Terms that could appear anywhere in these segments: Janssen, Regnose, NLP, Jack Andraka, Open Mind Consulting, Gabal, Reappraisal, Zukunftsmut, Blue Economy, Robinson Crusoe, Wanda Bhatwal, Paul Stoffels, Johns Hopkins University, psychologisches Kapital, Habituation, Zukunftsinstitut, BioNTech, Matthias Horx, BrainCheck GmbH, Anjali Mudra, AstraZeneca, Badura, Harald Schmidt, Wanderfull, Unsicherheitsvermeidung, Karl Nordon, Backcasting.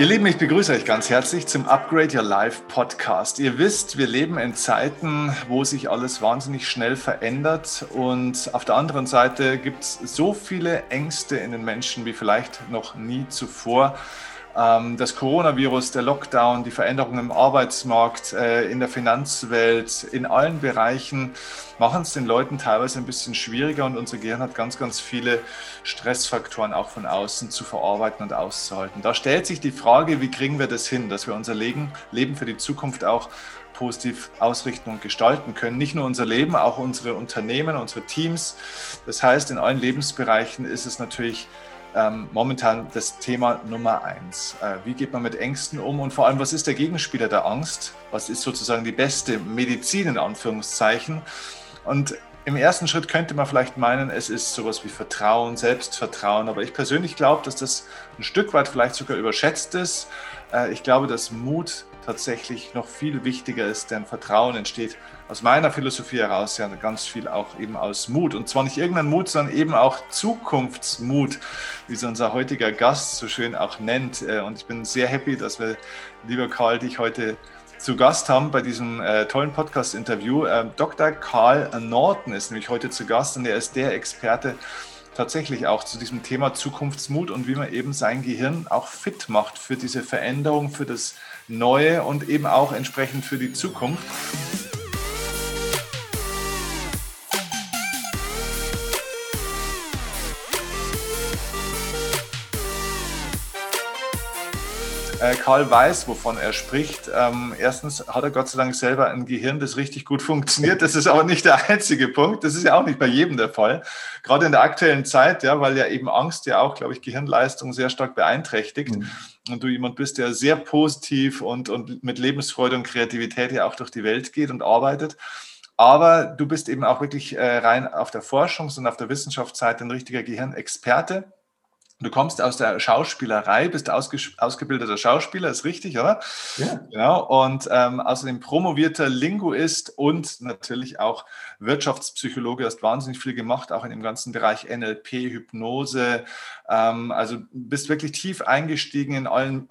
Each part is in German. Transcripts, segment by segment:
Ihr Lieben, ich begrüße euch ganz herzlich zum Upgrade Your Life Podcast. Ihr wisst, wir leben in Zeiten, wo sich alles wahnsinnig schnell verändert und auf der anderen Seite gibt es so viele Ängste in den Menschen wie vielleicht noch nie zuvor. Das Coronavirus, der Lockdown, die Veränderungen im Arbeitsmarkt, in der Finanzwelt, in allen Bereichen machen es den Leuten teilweise ein bisschen schwieriger und unser Gehirn hat ganz, ganz viele Stressfaktoren auch von außen zu verarbeiten und auszuhalten. Da stellt sich die Frage, wie kriegen wir das hin, dass wir unser Leben für die Zukunft auch positiv ausrichten und gestalten können. Nicht nur unser Leben, auch unsere Unternehmen, unsere Teams. Das heißt, in allen Lebensbereichen ist es natürlich momentan das Thema Nummer 1. Wie geht man mit Ängsten um und vor allem, was ist der Gegenspieler der Angst? Was ist sozusagen die beste Medizin in Anführungszeichen? Und im ersten Schritt könnte man vielleicht meinen, es ist sowas wie Vertrauen, Selbstvertrauen, aber ich persönlich glaube, dass das ein Stück weit vielleicht sogar überschätzt ist. Ich glaube, dass Mut tatsächlich noch viel wichtiger ist, denn Vertrauen entsteht aus meiner Philosophie heraus ja ganz viel auch eben aus Mut. Und zwar nicht irgendein Mut, sondern eben auch Zukunftsmut, wie es unser heutiger Gast so schön auch nennt. Und ich bin sehr happy, dass wir, lieber Karl, dich heute zu Gast haben bei diesem tollen Podcast-Interview. Dr. Karl Nordon ist nämlich heute zu Gast und er ist der Experte, tatsächlich auch zu diesem Thema Zukunftsmut und wie man eben sein Gehirn auch fit macht für diese Veränderung, für das Neue und eben auch entsprechend für die Zukunft. Karl weiß, wovon er spricht. Erstens hat er Gott sei Dank selber ein Gehirn, das richtig gut funktioniert. Das ist aber nicht der einzige Punkt. Das ist ja auch nicht bei jedem der Fall. Gerade in der aktuellen Zeit, ja, weil ja eben Angst ja auch, glaube ich, Gehirnleistung sehr stark beeinträchtigt. Mhm. Und du jemand bist, der sehr positiv und mit Lebensfreude und Kreativität ja auch durch die Welt geht und arbeitet. Aber du bist eben auch wirklich rein auf der Forschungs- und auf der Wissenschaftsseite ein richtiger Gehirnexperte. Du kommst aus der Schauspielerei, bist ausgebildeter Schauspieler, ist richtig, oder? Ja. Genau. Und außerdem promovierter Linguist und natürlich auch Wirtschaftspsychologe. Du hast wahnsinnig viel gemacht, auch in dem ganzen Bereich NLP, Hypnose. Also bist wirklich tief eingestiegen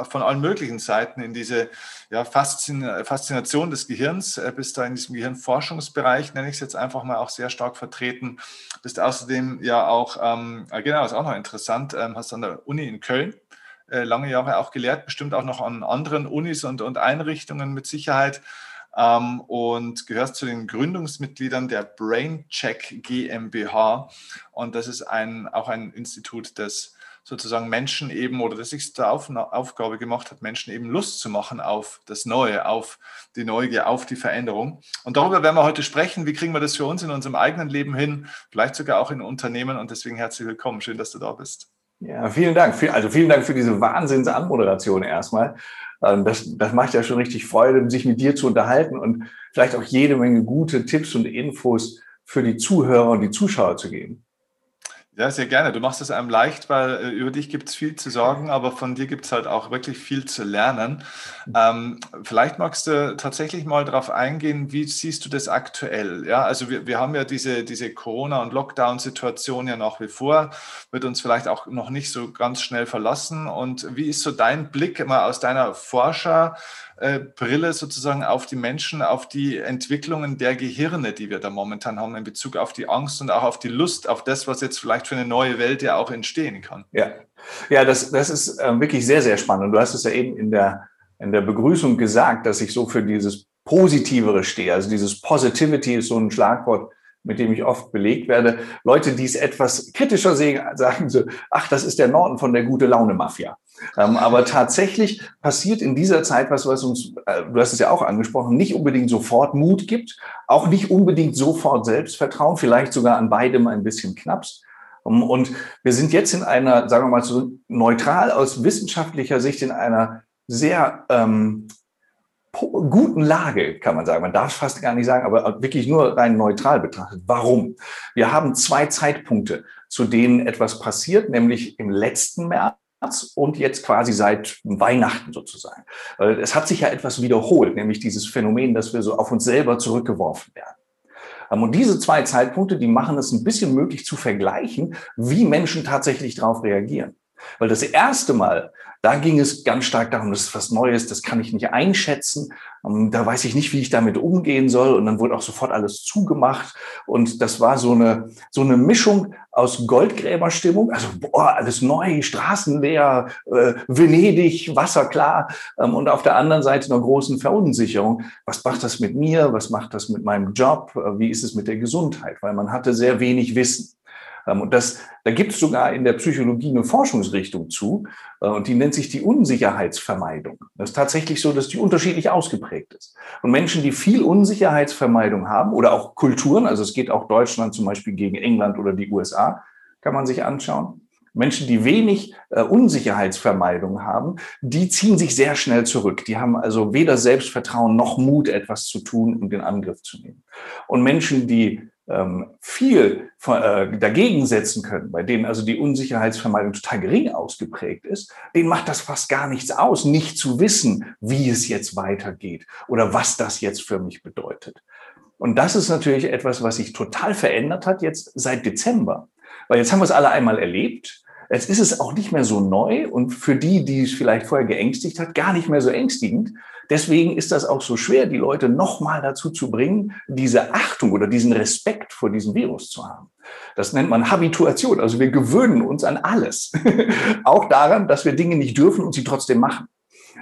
von allen möglichen Seiten in diese Faszination des Gehirns. Bist da in diesem Gehirnforschungsbereich, nenne ich es jetzt einfach mal, auch sehr stark vertreten. Bist außerdem ja auch, ist auch noch interessant, hast an der Uni in Köln lange Jahre auch gelehrt, bestimmt auch noch an anderen Unis und Einrichtungen mit Sicherheit und gehörst zu den Gründungsmitgliedern der BrainCheck GmbH und das ist auch ein Institut, das sozusagen Menschen eben oder das sich zur Aufgabe gemacht hat, Menschen eben Lust zu machen auf das Neue, auf die Neugier, auf die Veränderung. Und darüber werden wir heute sprechen. Wie kriegen wir das für uns in unserem eigenen Leben hin, vielleicht sogar auch in Unternehmen und deswegen herzlich willkommen. Schön, dass du da bist. Ja, vielen Dank. Also vielen Dank für diese Wahnsinnsanmoderation erstmal. Das macht ja schon richtig Freude, sich mit dir zu unterhalten und vielleicht auch jede Menge gute Tipps und Infos für die Zuhörer und die Zuschauer zu geben. Ja, sehr gerne. Du machst es einem leicht, weil über dich gibt es viel zu sagen, aber von dir gibt es halt auch wirklich viel zu lernen. Vielleicht magst du tatsächlich mal darauf eingehen, wie siehst du das aktuell? Ja, also wir haben ja diese Corona- und Lockdown-Situation ja nach wie vor, wird uns vielleicht auch noch nicht so ganz schnell verlassen. Und wie ist so dein Blick mal aus deiner Forscherbrille sozusagen auf die Menschen, auf die Entwicklungen der Gehirne, die wir da momentan haben in Bezug auf die Angst und auch auf die Lust, auf das, was jetzt vielleicht für eine neue Welt ja auch entstehen kann. Ja, das ist wirklich sehr, sehr spannend. Und du hast es ja eben in der Begrüßung gesagt, dass ich so für dieses Positivere stehe. Also dieses Positivity ist so ein Schlagwort, mit dem ich oft belegt werde. Leute, die es etwas kritischer sehen, sagen so, ach, das ist der Nordon von der Gute-Laune-Mafia. Aber tatsächlich passiert in dieser Zeit was uns, du hast es ja auch angesprochen, nicht unbedingt sofort Mut gibt, auch nicht unbedingt sofort Selbstvertrauen, vielleicht sogar an beidem ein bisschen knappst. Und wir sind jetzt in einer, sagen wir mal so neutral aus wissenschaftlicher Sicht, in einer sehr guten Lage, kann man sagen. Man darf es fast gar nicht sagen, aber wirklich nur rein neutral betrachtet. Warum? Wir haben 2 Zeitpunkte, zu denen etwas passiert, nämlich im letzten März und jetzt quasi seit Weihnachten sozusagen. Es hat sich ja etwas wiederholt, nämlich dieses Phänomen, dass wir so auf uns selber zurückgeworfen werden. Und diese 2 Zeitpunkte, die machen es ein bisschen möglich zu vergleichen, wie Menschen tatsächlich darauf reagieren. Weil das erste Mal, da ging es ganz stark darum, das ist was Neues, das kann ich nicht einschätzen, da weiß ich nicht, wie ich damit umgehen soll. Und dann wurde auch sofort alles zugemacht. Und das war so eine Mischung aus Goldgräberstimmung, also boah, alles neu, Straßen leer, Venedig, Wasser klar. Und auf der anderen Seite einer großen Verunsicherung. Was macht das mit mir? Was macht das mit meinem Job? Wie ist es mit der Gesundheit? Weil man hatte sehr wenig Wissen. Und da gibt es sogar in der Psychologie eine Forschungsrichtung zu, und die nennt sich die Unsicherheitsvermeidung. Das ist tatsächlich so, dass die unterschiedlich ausgeprägt ist. Und Menschen, die viel Unsicherheitsvermeidung haben oder auch Kulturen, also es geht auch Deutschland zum Beispiel gegen England oder die USA, kann man sich anschauen. Menschen, die wenig Unsicherheitsvermeidung haben, die ziehen sich sehr schnell zurück. Die haben also weder Selbstvertrauen noch Mut, etwas zu tun und in Angriff zu nehmen. Und Menschen, die viel dagegen setzen können, bei denen also die Unsicherheitsvermeidung total gering ausgeprägt ist, denen macht das fast gar nichts aus, nicht zu wissen, wie es jetzt weitergeht oder was das jetzt für mich bedeutet. Und das ist natürlich etwas, was sich total verändert hat jetzt seit Dezember. Weil jetzt haben wir es alle einmal erlebt. Jetzt ist es auch nicht mehr so neu und für die, die es vielleicht vorher geängstigt hat, gar nicht mehr so ängstigend. Deswegen ist das auch so schwer, die Leute nochmal dazu zu bringen, diese Achtung oder diesen Respekt vor diesem Virus zu haben. Das nennt man Habituation. Also wir gewöhnen uns an alles. Auch daran, dass wir Dinge nicht dürfen und sie trotzdem machen.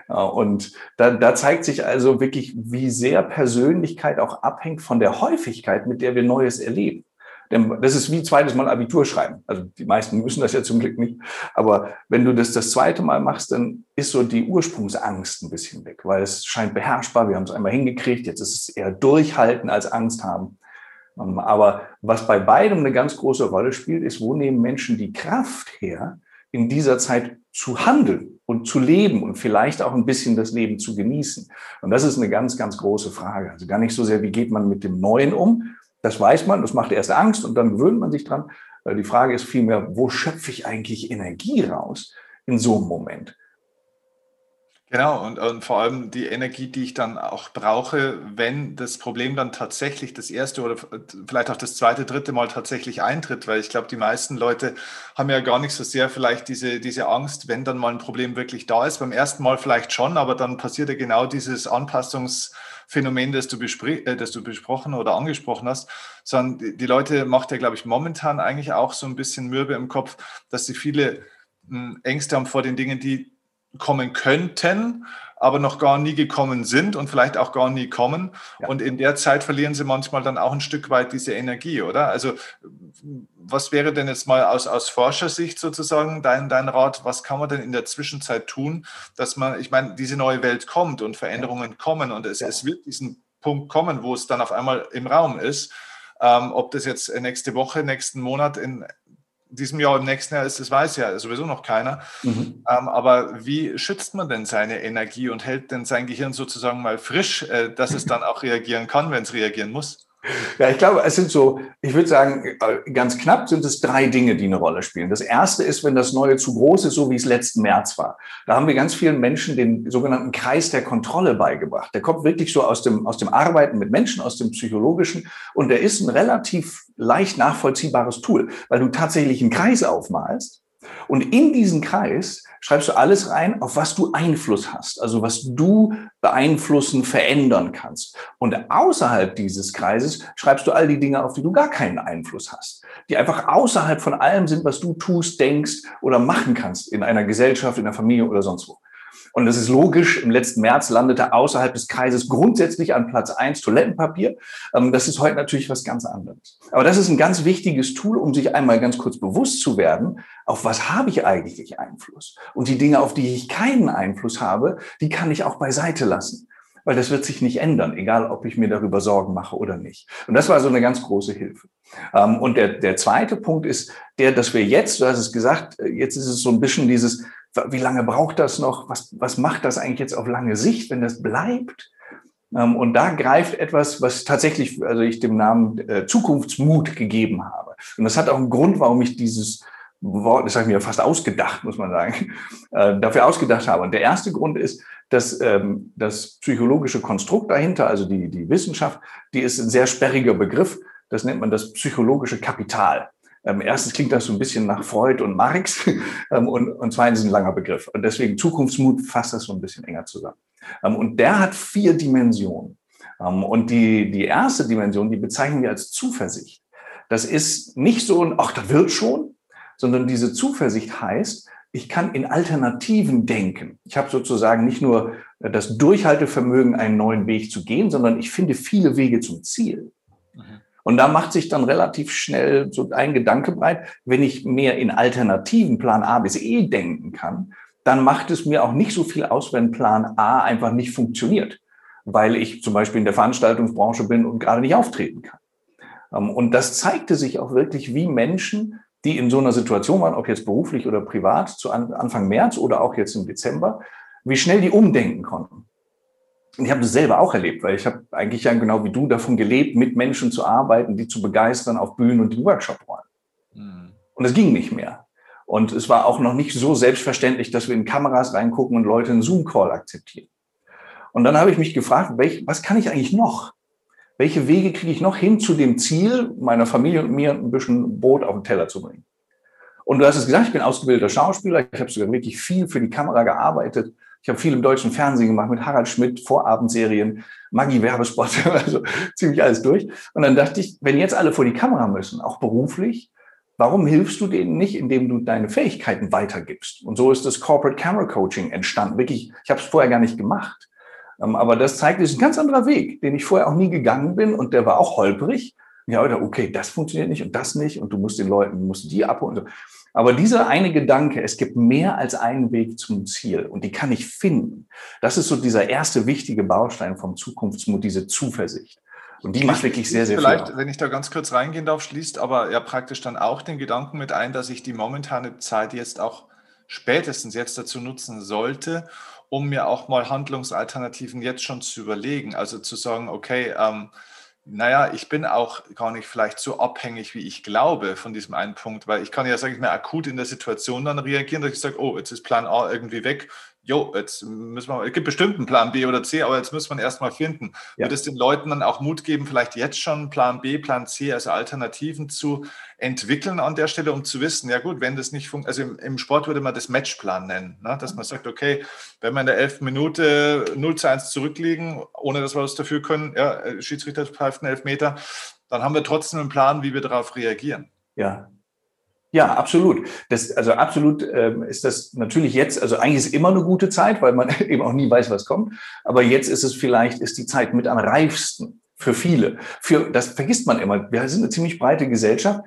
Und da zeigt sich also wirklich, wie sehr Persönlichkeit auch abhängt von der Häufigkeit, mit der wir Neues erleben. Denn das ist wie zweites Mal Abitur schreiben. Also die meisten müssen das ja zum Glück nicht. Aber wenn du das zweite Mal machst, dann ist so die Ursprungsangst ein bisschen weg. Weil es scheint beherrschbar, wir haben es einmal hingekriegt. Jetzt ist es eher durchhalten als Angst haben. Aber was bei beidem eine ganz große Rolle spielt, ist, wo nehmen Menschen die Kraft her, in dieser Zeit zu handeln und zu leben und vielleicht auch ein bisschen das Leben zu genießen. Und das ist eine ganz, ganz große Frage. Also gar nicht so sehr, wie geht man mit dem Neuen um? Das weiß man, das macht erst Angst und dann gewöhnt man sich dran. Die Frage ist vielmehr, wo schöpfe ich eigentlich Energie raus in so einem Moment? Genau, und vor allem die Energie, die ich dann auch brauche, wenn das Problem dann tatsächlich das erste oder vielleicht auch das zweite, dritte Mal tatsächlich eintritt, weil ich glaube, die meisten Leute haben ja gar nicht so sehr vielleicht diese Angst, wenn dann mal ein Problem wirklich da ist. Beim ersten Mal vielleicht schon, aber dann passiert ja genau dieses Anpassungsphänomen, das du besprochen oder angesprochen hast, sondern die Leute macht ja, glaube ich, momentan eigentlich auch so ein bisschen mürbe im Kopf, dass sie viele Ängste haben vor den Dingen, die kommen könnten, aber noch gar nie gekommen sind und vielleicht auch gar nie kommen. Ja. Und in der Zeit verlieren sie manchmal dann auch ein Stück weit diese Energie, oder? Also was wäre denn jetzt mal aus Forschersicht sozusagen dein Rat, was kann man denn in der Zwischenzeit tun, dass man, ich meine, diese neue Welt kommt und Veränderungen kommen und es wird diesen Punkt kommen, wo es dann auf einmal im Raum ist. Ob das jetzt nächste Woche, nächsten Monat, in diesem Jahr, im nächsten Jahr ist, das weiß ja sowieso noch keiner. Mhm. Aber wie schützt man denn seine Energie und hält denn sein Gehirn sozusagen mal frisch, dass es dann auch reagieren kann, wenn es reagieren muss? Ja, ich glaube, ich würde sagen, ganz knapp sind es 3 Dinge, die eine Rolle spielen. Das erste ist, wenn das Neue zu groß ist, so wie es letzten März war. Da haben wir ganz vielen Menschen den sogenannten Kreis der Kontrolle beigebracht. Der kommt wirklich so aus dem Arbeiten mit Menschen, aus dem Psychologischen. Und der ist ein relativ leicht nachvollziehbares Tool, weil du tatsächlich einen Kreis aufmalst. Und in diesen Kreis schreibst du alles rein, auf was du Einfluss hast, also was du beeinflussen, verändern kannst. Und außerhalb dieses Kreises schreibst du all die Dinge, auf die du gar keinen Einfluss hast, die einfach außerhalb von allem sind, was du tust, denkst oder machen kannst in einer Gesellschaft, in der Familie oder sonst wo. Und das ist logisch, im letzten März landete außerhalb des Kreises grundsätzlich an Platz 1 Toilettenpapier. Das ist heute natürlich was ganz anderes. Aber das ist ein ganz wichtiges Tool, um sich einmal ganz kurz bewusst zu werden, auf was habe ich eigentlich Einfluss? Und die Dinge, auf die ich keinen Einfluss habe, die kann ich auch beiseite lassen. Weil das wird sich nicht ändern, egal ob ich mir darüber Sorgen mache oder nicht. Und das war so eine ganz große Hilfe. Und der zweite Punkt ist der, dass wir jetzt, du hast es gesagt, jetzt ist es so ein bisschen dieses, wie lange braucht das noch? Was macht das eigentlich jetzt auf lange Sicht, wenn das bleibt? Und da greift etwas, was tatsächlich, also ich dem Namen Zukunftsmut gegeben habe. Und das hat auch einen Grund, warum ich dieses Wort, das habe ich mir fast ausgedacht, muss man sagen, dafür ausgedacht habe. Und der erste Grund ist, dass das psychologische Konstrukt dahinter, also die Wissenschaft, die ist ein sehr sperriger Begriff. Das nennt man das psychologische Kapital. Erstens klingt das so ein bisschen nach Freud und Marx und zweitens ein langer Begriff. Und deswegen Zukunftsmut fasst das so ein bisschen enger zusammen. Und der hat 4 Dimensionen. Und die erste Dimension, die bezeichnen wir als Zuversicht. Das ist nicht so ein, ach, das wird schon, sondern diese Zuversicht heißt, ich kann in Alternativen denken. Ich habe sozusagen nicht nur das Durchhaltevermögen, einen neuen Weg zu gehen, sondern ich finde viele Wege zum Ziel. Mhm. Und da macht sich dann relativ schnell so ein Gedanke breit, wenn ich mehr in alternativen Plan A bis E denken kann, dann macht es mir auch nicht so viel aus, wenn Plan A einfach nicht funktioniert, weil ich zum Beispiel in der Veranstaltungsbranche bin und gerade nicht auftreten kann. Und das zeigte sich auch wirklich, wie Menschen, die in so einer Situation waren, ob jetzt beruflich oder privat, zu Anfang März oder auch jetzt im Dezember, wie schnell die umdenken konnten. Und ich habe das selber auch erlebt, weil ich habe eigentlich ja genau wie du davon gelebt, mit Menschen zu arbeiten, die zu begeistern auf Bühnen und in Workshop-Räumen. Mhm. Und es ging nicht mehr. Und es war auch noch nicht so selbstverständlich, dass wir in Kameras reingucken und Leute einen Zoom-Call akzeptieren. Und dann habe ich mich gefragt, was kann ich eigentlich noch? Welche Wege kriege ich noch hin zu dem Ziel, meiner Familie und mir ein bisschen Brot auf den Teller zu bringen? Und du hast es gesagt, ich bin ausgebildeter Schauspieler. Ich habe sogar wirklich viel für die Kamera gearbeitet. Ich habe viel im deutschen Fernsehen gemacht mit Harald Schmidt, Vorabendserien, Maggi, Werbespot, also ziemlich alles durch. Und dann dachte ich, wenn jetzt alle vor die Kamera müssen, auch beruflich, warum hilfst du denen nicht, indem du deine Fähigkeiten weitergibst? Und so ist das Corporate Camera Coaching entstanden. Wirklich, ich habe es vorher gar nicht gemacht. Aber das zeigt, es ist ein ganz anderer Weg, den ich vorher auch nie gegangen bin. Und der war auch holprig. Ja, oder okay, das funktioniert nicht und das nicht. Und du musst den Leuten, du musst die abholen. Aber dieser eine Gedanke, es gibt mehr als einen Weg zum Ziel und die kann ich finden. Das ist so dieser erste wichtige Baustein vom Zukunftsmut, diese Zuversicht. Und die macht wirklich sehr, sehr viel. Vielleicht, wenn ich da ganz kurz reingehen darf, schließt aber ja praktisch dann auch den Gedanken mit ein, dass ich die momentane Zeit jetzt auch spätestens jetzt dazu nutzen sollte, um mir auch mal Handlungsalternativen jetzt schon zu überlegen. Also zu sagen, okay, naja, ich bin auch gar nicht vielleicht so abhängig, wie ich glaube, von diesem einen Punkt, weil ich kann ja, sage ich mal, akut in der Situation dann reagieren, dass ich sage, oh, jetzt ist Plan A irgendwie weg, jo, jetzt müssen wir, es gibt bestimmt einen Plan B oder C, aber jetzt muss man erstmal finden. Ja. Wird es den Leuten dann auch Mut geben, vielleicht jetzt schon Plan B, Plan C, also Alternativen zu entwickeln an der Stelle, um zu wissen, ja gut, wenn das nicht funktioniert, also im Sport würde man das Matchplan nennen, ne? Dass man sagt, okay, wenn wir in der 11. Minute 0-1 zurückliegen, ohne dass wir was dafür können, ja, Schiedsrichter pfeift einen Elfmeter, dann haben wir trotzdem einen Plan, wie wir darauf reagieren. Ja. Ja, absolut. Ist das natürlich jetzt, also eigentlich ist immer eine gute Zeit, weil man eben auch nie weiß, was kommt. Aber jetzt ist die Zeit mit am reifsten für viele. Das vergisst man immer. Wir sind eine ziemlich breite Gesellschaft.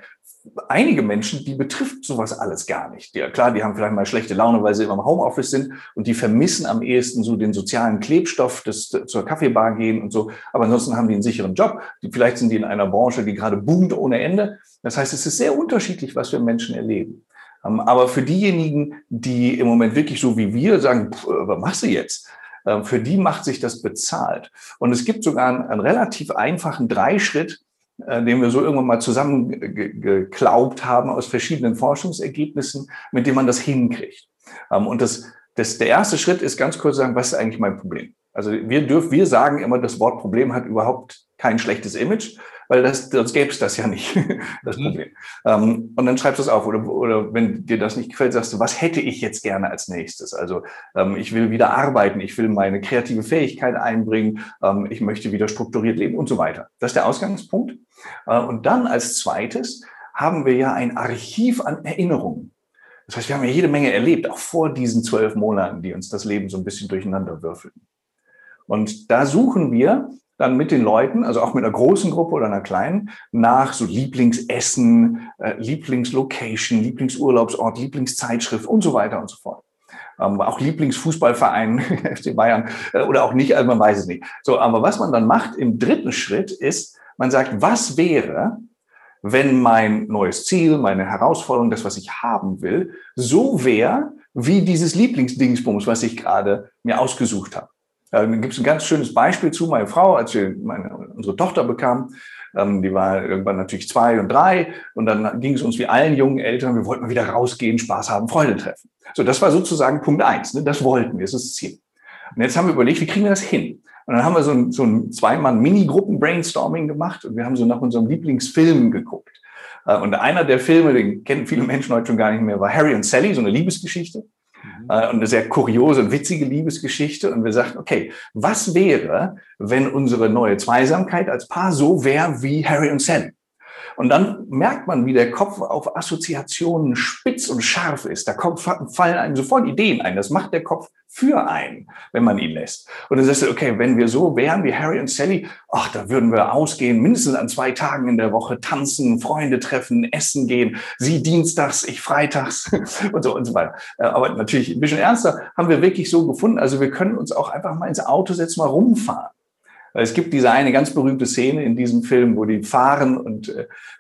Einige Menschen, die betrifft sowas alles gar nicht. Ja, klar, die haben vielleicht mal schlechte Laune, weil sie immer im Homeoffice sind und die vermissen am ehesten so den sozialen Klebstoff, das zur Kaffeebar gehen und so. Aber ansonsten haben die einen sicheren Job. Vielleicht sind die in einer Branche, die gerade boomt ohne Ende. Das heißt, es ist sehr unterschiedlich, was wir Menschen erleben. Aber für diejenigen, die im Moment wirklich so wie wir sagen, was machst du jetzt? Für die macht sich das bezahlt. Und es gibt sogar einen relativ einfachen 3-Schritt, den wir so irgendwann mal zusammengeklaubt haben aus verschiedenen Forschungsergebnissen, mit denen man das hinkriegt. Und der erste Schritt ist ganz kurz sagen, was ist eigentlich mein Problem? Also wir sagen immer, das Wort Problem hat überhaupt kein schlechtes Image, weil sonst gäbe es das ja nicht, das Problem. Und dann schreibst du es auf. Oder wenn dir das nicht gefällt, sagst du, was hätte ich jetzt gerne als nächstes? Also ich will wieder arbeiten, ich will meine kreative Fähigkeit einbringen, ich möchte wieder strukturiert leben und so weiter. Das ist der Ausgangspunkt. Und dann als zweites haben wir ja ein Archiv an Erinnerungen. Das heißt, wir haben ja jede Menge erlebt, auch vor diesen 12 Monaten, die uns das Leben so ein bisschen durcheinander würfelten. Und da suchen wir dann mit den Leuten, also auch mit einer großen Gruppe oder einer kleinen, nach so Lieblingsessen, Lieblingslocation, Lieblingsurlaubsort, Lieblingszeitschrift und so weiter und so fort. Auch Lieblingsfußballverein, FC Bayern oder auch nicht, also man weiß es nicht. So, aber was man dann macht im dritten Schritt ist, man sagt, was wäre, wenn mein neues Ziel, meine Herausforderung, das, was ich haben will, so wäre wie dieses Lieblingsdingsbums, was ich gerade mir ausgesucht habe. Da gibt es ein ganz schönes Beispiel zu. Meine Frau, als wir unsere Tochter bekamen, die war irgendwann natürlich 2 und 3 und dann ging es uns wie allen jungen Eltern, wir wollten mal wieder rausgehen, Spaß haben, Freunde treffen. So, das war sozusagen Punkt 1, ne? Das wollten wir, das ist das Ziel. Und jetzt haben wir überlegt, wie kriegen wir das hin? Und dann haben wir so ein 2-Mann-Mini-Gruppen-Brainstorming gemacht und wir haben so nach unserem Lieblingsfilm geguckt. Und einer der Filme, den kennen viele Menschen heute schon gar nicht mehr, war Harry und Sally, so eine Liebesgeschichte. Und eine sehr kuriose und witzige Liebesgeschichte. Und wir sagten, okay, was wäre, wenn unsere neue Zweisamkeit als Paar so wäre wie Harry und Sally? Und dann merkt man, wie der Kopf auf Assoziationen spitz und scharf ist. Da fallen einem sofort Ideen ein. Das macht der Kopf für einen, wenn man ihn lässt. Und dann sagst du, okay, wenn wir so wären wie Harry und Sally, ach, da würden wir ausgehen, mindestens an 2 Tagen in der Woche tanzen, Freunde treffen, essen gehen, sie dienstags, ich freitags und so weiter. Aber natürlich ein bisschen ernster haben wir wirklich so gefunden. Also wir können uns auch einfach mal ins Auto setzen, mal rumfahren. Es gibt diese eine ganz berühmte Szene in diesem Film, wo die fahren und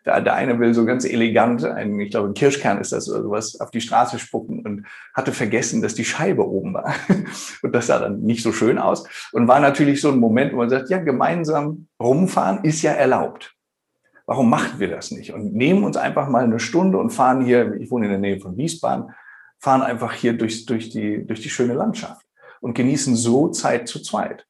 der eine will so ganz elegant einen, ich glaube, ein Kirschkern ist das oder sowas, auf die Straße spucken und hatte vergessen, dass die Scheibe oben war. Und das sah dann nicht so schön aus. Und war natürlich so ein Moment, wo man sagt, ja, gemeinsam rumfahren ist ja erlaubt. Warum machen wir das nicht? Und nehmen uns einfach mal eine Stunde und fahren hier, ich wohne in der Nähe von Wiesbaden, fahren einfach hier durch die schöne Landschaft und genießen so Zeit zu zweit.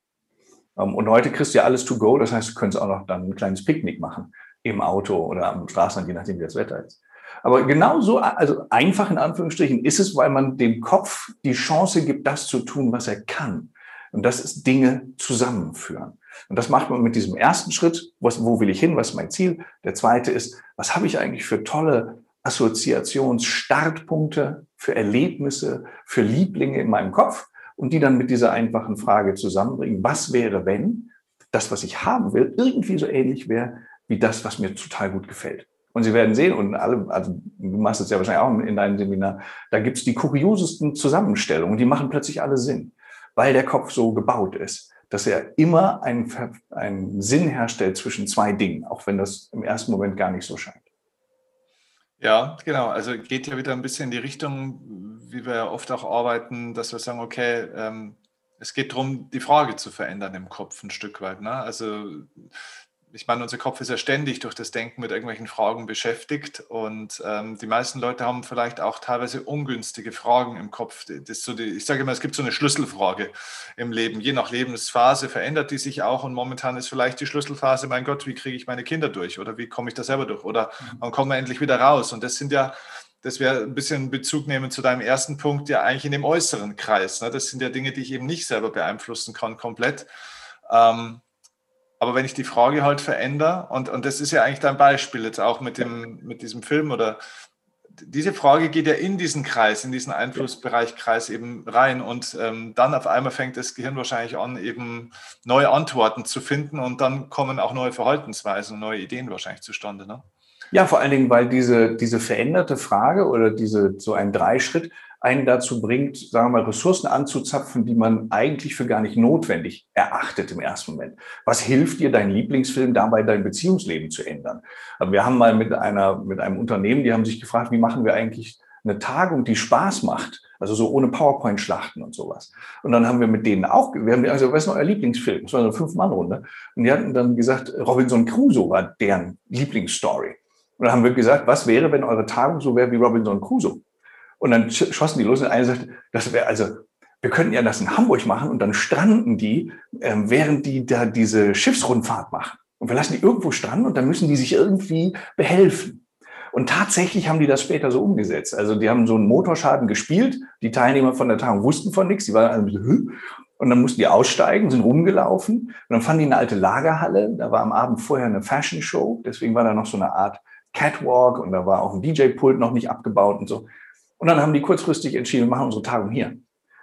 Und heute kriegst du ja alles to go, das heißt, du könntest auch noch dann ein kleines Picknick machen im Auto oder am Straßenrand, je nachdem, wie das Wetter ist. Aber genauso, also einfach in Anführungsstrichen, ist es, weil man dem Kopf die Chance gibt, das zu tun, was er kann. Und das ist Dinge zusammenführen. Und das macht man mit diesem ersten Schritt, wo will ich hin, was ist mein Ziel? Der zweite ist, was habe ich eigentlich für tolle Assoziationsstartpunkte, für Erlebnisse, für Lieblinge in meinem Kopf? Und die dann mit dieser einfachen Frage zusammenbringen, was wäre, wenn das, was ich haben will, irgendwie so ähnlich wäre wie das, was mir total gut gefällt. Und Sie werden sehen, und alle, also du machst es ja wahrscheinlich auch in deinem Seminar, da gibt es die kuriosesten Zusammenstellungen, die machen plötzlich alle Sinn, weil der Kopf so gebaut ist, dass er immer einen Sinn herstellt zwischen 2 Dingen, auch wenn das im ersten Moment gar nicht so scheint. Ja, genau. Also geht ja wieder ein bisschen in die Richtung, wie wir ja oft auch arbeiten, dass wir sagen, okay, es geht darum, die Frage zu verändern im Kopf ein Stück weit. Ne? Also ich meine, unser Kopf ist ja ständig durch das Denken mit irgendwelchen Fragen beschäftigt und die meisten Leute haben vielleicht auch teilweise ungünstige Fragen im Kopf. Das so ich sage immer, es gibt so eine Schlüsselfrage im Leben. Je nach Lebensphase verändert die sich auch und momentan ist vielleicht die Schlüsselphase, mein Gott, wie kriege ich meine Kinder durch oder wie komme ich da selber durch oder wann kommen wir endlich wieder raus? Und das sind ja, das wäre ein bisschen Bezug nehmen zu deinem ersten Punkt, ja eigentlich in dem äußeren Kreis. Ne? Das sind ja Dinge, die ich eben nicht selber beeinflussen kann komplett. Aber wenn ich die Frage halt verändere, und das ist ja eigentlich dein Beispiel jetzt auch mit diesem Film, oder diese Frage geht ja in diesen Kreis, in diesen Einflussbereichkreis eben rein und dann auf einmal fängt das Gehirn wahrscheinlich an, eben neue Antworten zu finden und dann kommen auch neue Verhaltensweisen und neue Ideen wahrscheinlich zustande. Ne? Ja, vor allen Dingen, weil diese veränderte Frage oder so ein 3-Schritt einen dazu bringt, sagen wir mal, Ressourcen anzuzapfen, die man eigentlich für gar nicht notwendig erachtet im ersten Moment. Was hilft dir, dein Lieblingsfilm dabei, dein Beziehungsleben zu ändern? Aber wir haben mal mit einem Unternehmen, die haben sich gefragt, wie machen wir eigentlich eine Tagung, die Spaß macht? Also so ohne PowerPoint-Schlachten und sowas. Und dann haben wir mit denen auch, wir haben also, was ist noch euer Lieblingsfilm? Das war so eine 5-Mann-Runde. Und die hatten dann gesagt, Robinson Crusoe war deren Lieblingsstory. Und dann haben wir gesagt, was wäre, wenn eure Tagung so wäre wie Robinson Crusoe? Und dann schossen die los und einer sagt, das wäre, also, wir könnten ja das in Hamburg machen und dann stranden die, während die da diese Schiffsrundfahrt machen. Und wir lassen die irgendwo stranden und dann müssen die sich irgendwie behelfen. Und tatsächlich haben die das später so umgesetzt. Also die haben so einen Motorschaden gespielt, die Teilnehmer von der Tagung wussten von nichts, die waren alle ein bisschen, und dann mussten die aussteigen, sind rumgelaufen und dann fanden die eine alte Lagerhalle, da war am Abend vorher eine Fashion Show, deswegen war da noch so eine Art Catwalk und da war auch ein DJ-Pult noch nicht abgebaut und so. Und dann haben die kurzfristig entschieden, wir machen unsere Tagung hier.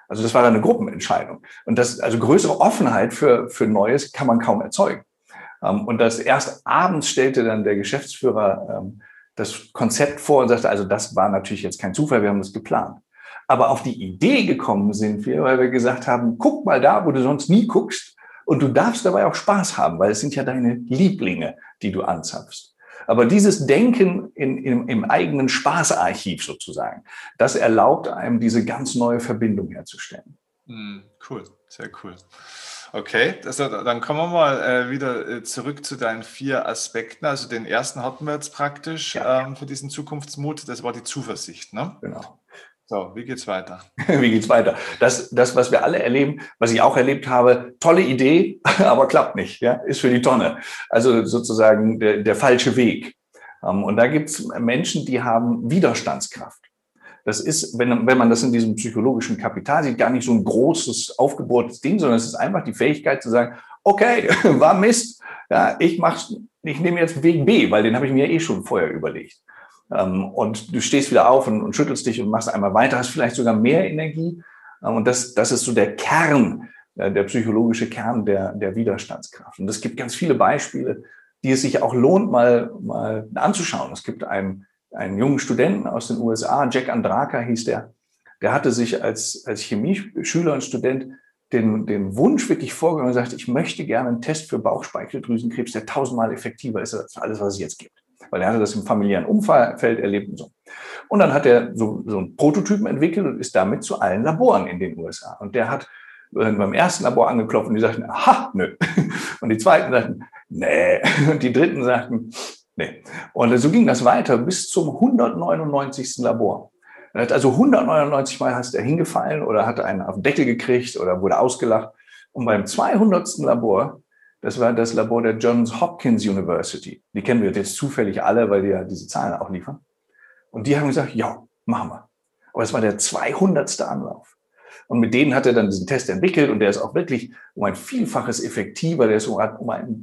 Also das war dann eine Gruppenentscheidung. Und das, also größere Offenheit für Neues kann man kaum erzeugen. Und das erst abends stellte dann der Geschäftsführer das Konzept vor und sagte, also das war natürlich jetzt kein Zufall, wir haben das geplant. Aber auf die Idee gekommen sind wir, weil wir gesagt haben, guck mal da, wo du sonst nie guckst. Und du darfst dabei auch Spaß haben, weil es sind ja deine Lieblinge, die du anzapfst. Aber dieses Denken im eigenen Spaßarchiv sozusagen, das erlaubt einem, diese ganz neue Verbindung herzustellen. Cool, sehr cool. Okay, also dann kommen wir mal wieder zurück zu deinen 4 Aspekten. Also den ersten hatten wir jetzt praktisch für diesen Zukunftsmut, das war die Zuversicht, ne? Genau. So, wie geht's weiter? Wie geht's weiter? Das, was wir alle erleben, was ich auch erlebt habe, tolle Idee, aber klappt nicht, ja, ist für die Tonne. Also sozusagen der falsche Weg. Und da gibt es Menschen, die haben Widerstandskraft. Das ist, wenn man das in diesem psychologischen Kapital sieht, gar nicht so ein großes, aufgebohrtes Ding, sondern es ist einfach die Fähigkeit zu sagen, okay, war Mist, ja, ich nehme jetzt Weg B, weil den habe ich mir eh schon vorher überlegt. Und du stehst wieder auf und schüttelst dich und machst einmal weiter, hast vielleicht sogar mehr Energie. Und das ist so der Kern, der psychologische Kern der Widerstandskraft. Und es gibt ganz viele Beispiele, die es sich auch lohnt, mal anzuschauen. Es gibt einen jungen Studenten aus den USA, Jack Andraka hieß der, der hatte sich als Chemieschüler und Student den Wunsch wirklich vorgenommen und gesagt, ich möchte gerne einen Test für Bauchspeicheldrüsenkrebs, der 1000-mal effektiver ist als alles, was es jetzt gibt. Weil er hatte das im familiären Umfeld erlebt und so. Und dann hat er so einen Prototypen entwickelt und ist damit zu allen Laboren in den USA. Und der hat beim ersten Labor angeklopft und die sagten, aha, nö. Und die zweiten sagten, nee. Und die dritten sagten, nee. Und so ging das weiter bis zum 199. Labor. Er hat also 199 Mal ist er hingefallen oder hat einen auf den Deckel gekriegt oder wurde ausgelacht. Und beim 200. Labor, das war das Labor der Johns Hopkins University. Die kennen wir jetzt zufällig alle, weil die ja diese Zahlen auch liefern. Und die haben gesagt, ja, machen wir. Aber es war der 200. Anlauf. Und mit denen hat er dann diesen Test entwickelt und der ist auch wirklich um ein Vielfaches effektiver, der ist um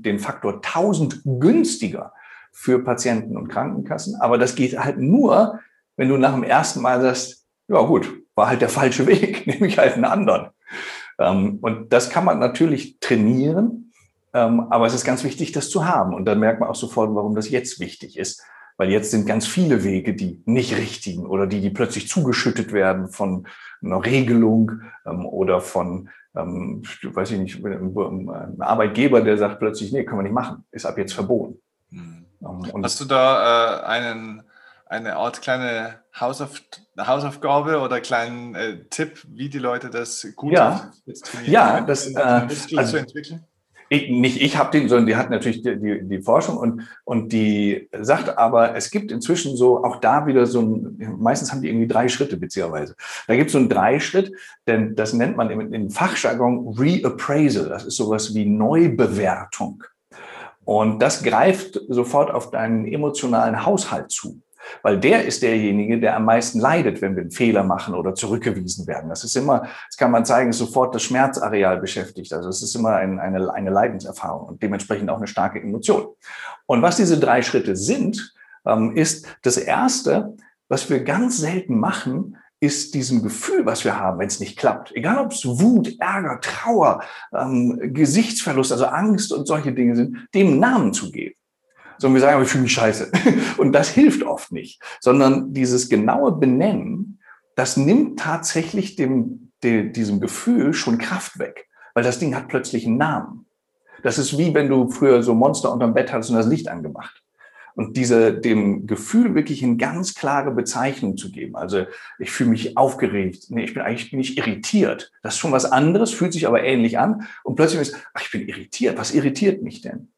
den Faktor 1000 günstiger für Patienten und Krankenkassen. Aber das geht halt nur, wenn du nach dem ersten Mal sagst, ja gut, war halt der falsche Weg, nehme ich halt einen anderen. Und das kann man natürlich trainieren, aber es ist ganz wichtig, das zu haben. Und dann merkt man auch sofort, warum das jetzt wichtig ist. Weil jetzt sind ganz viele Wege, die nicht richtigen oder die plötzlich zugeschüttet werden von einer Regelung oder von, weiß ich nicht, einem Arbeitgeber, der sagt plötzlich, nee, können wir nicht machen, ist ab jetzt verboten. Hast du da eine Art kleine Hausaufgabe oder kleinen Tipp, wie die Leute das gut trainieren? Ja, zu entwickeln? Ich habe den, sondern die hat natürlich die Forschung und die sagt aber, es gibt inzwischen so auch da wieder so ein, meistens haben die irgendwie 3 Schritte beziehungsweise. Da gibt es so einen 3-Schritt, denn das nennt man im Fachjargon Reappraisal. Das ist sowas wie Neubewertung. Und das greift sofort auf deinen emotionalen Haushalt zu. Weil der ist derjenige, der am meisten leidet, wenn wir einen Fehler machen oder zurückgewiesen werden. Das ist immer, das kann man zeigen, ist sofort das Schmerzareal beschäftigt. Also es ist immer eine Leidenserfahrung und dementsprechend auch eine starke Emotion. Und was diese 3 Schritte sind, ist das Erste, was wir ganz selten machen, ist diesem Gefühl, was wir haben, wenn es nicht klappt. Egal, ob es Wut, Ärger, Trauer, Gesichtsverlust, also Angst und solche Dinge sind, dem Namen zu geben. Sondern wir sagen, ich fühle mich scheiße. Und das hilft oft nicht. Sondern dieses genaue Benennen, das nimmt tatsächlich diesem Gefühl schon Kraft weg. Weil das Ding hat plötzlich einen Namen. Das ist wie wenn du früher so Monster unterm Bett hattest und das Licht angemacht. Und dem Gefühl wirklich eine ganz klare Bezeichnung zu geben. Also ich fühle mich aufgeregt. Nee, bin ich irritiert. Das ist schon was anderes, fühlt sich aber ähnlich an. Und plötzlich ist, ich bin irritiert. Was irritiert mich denn?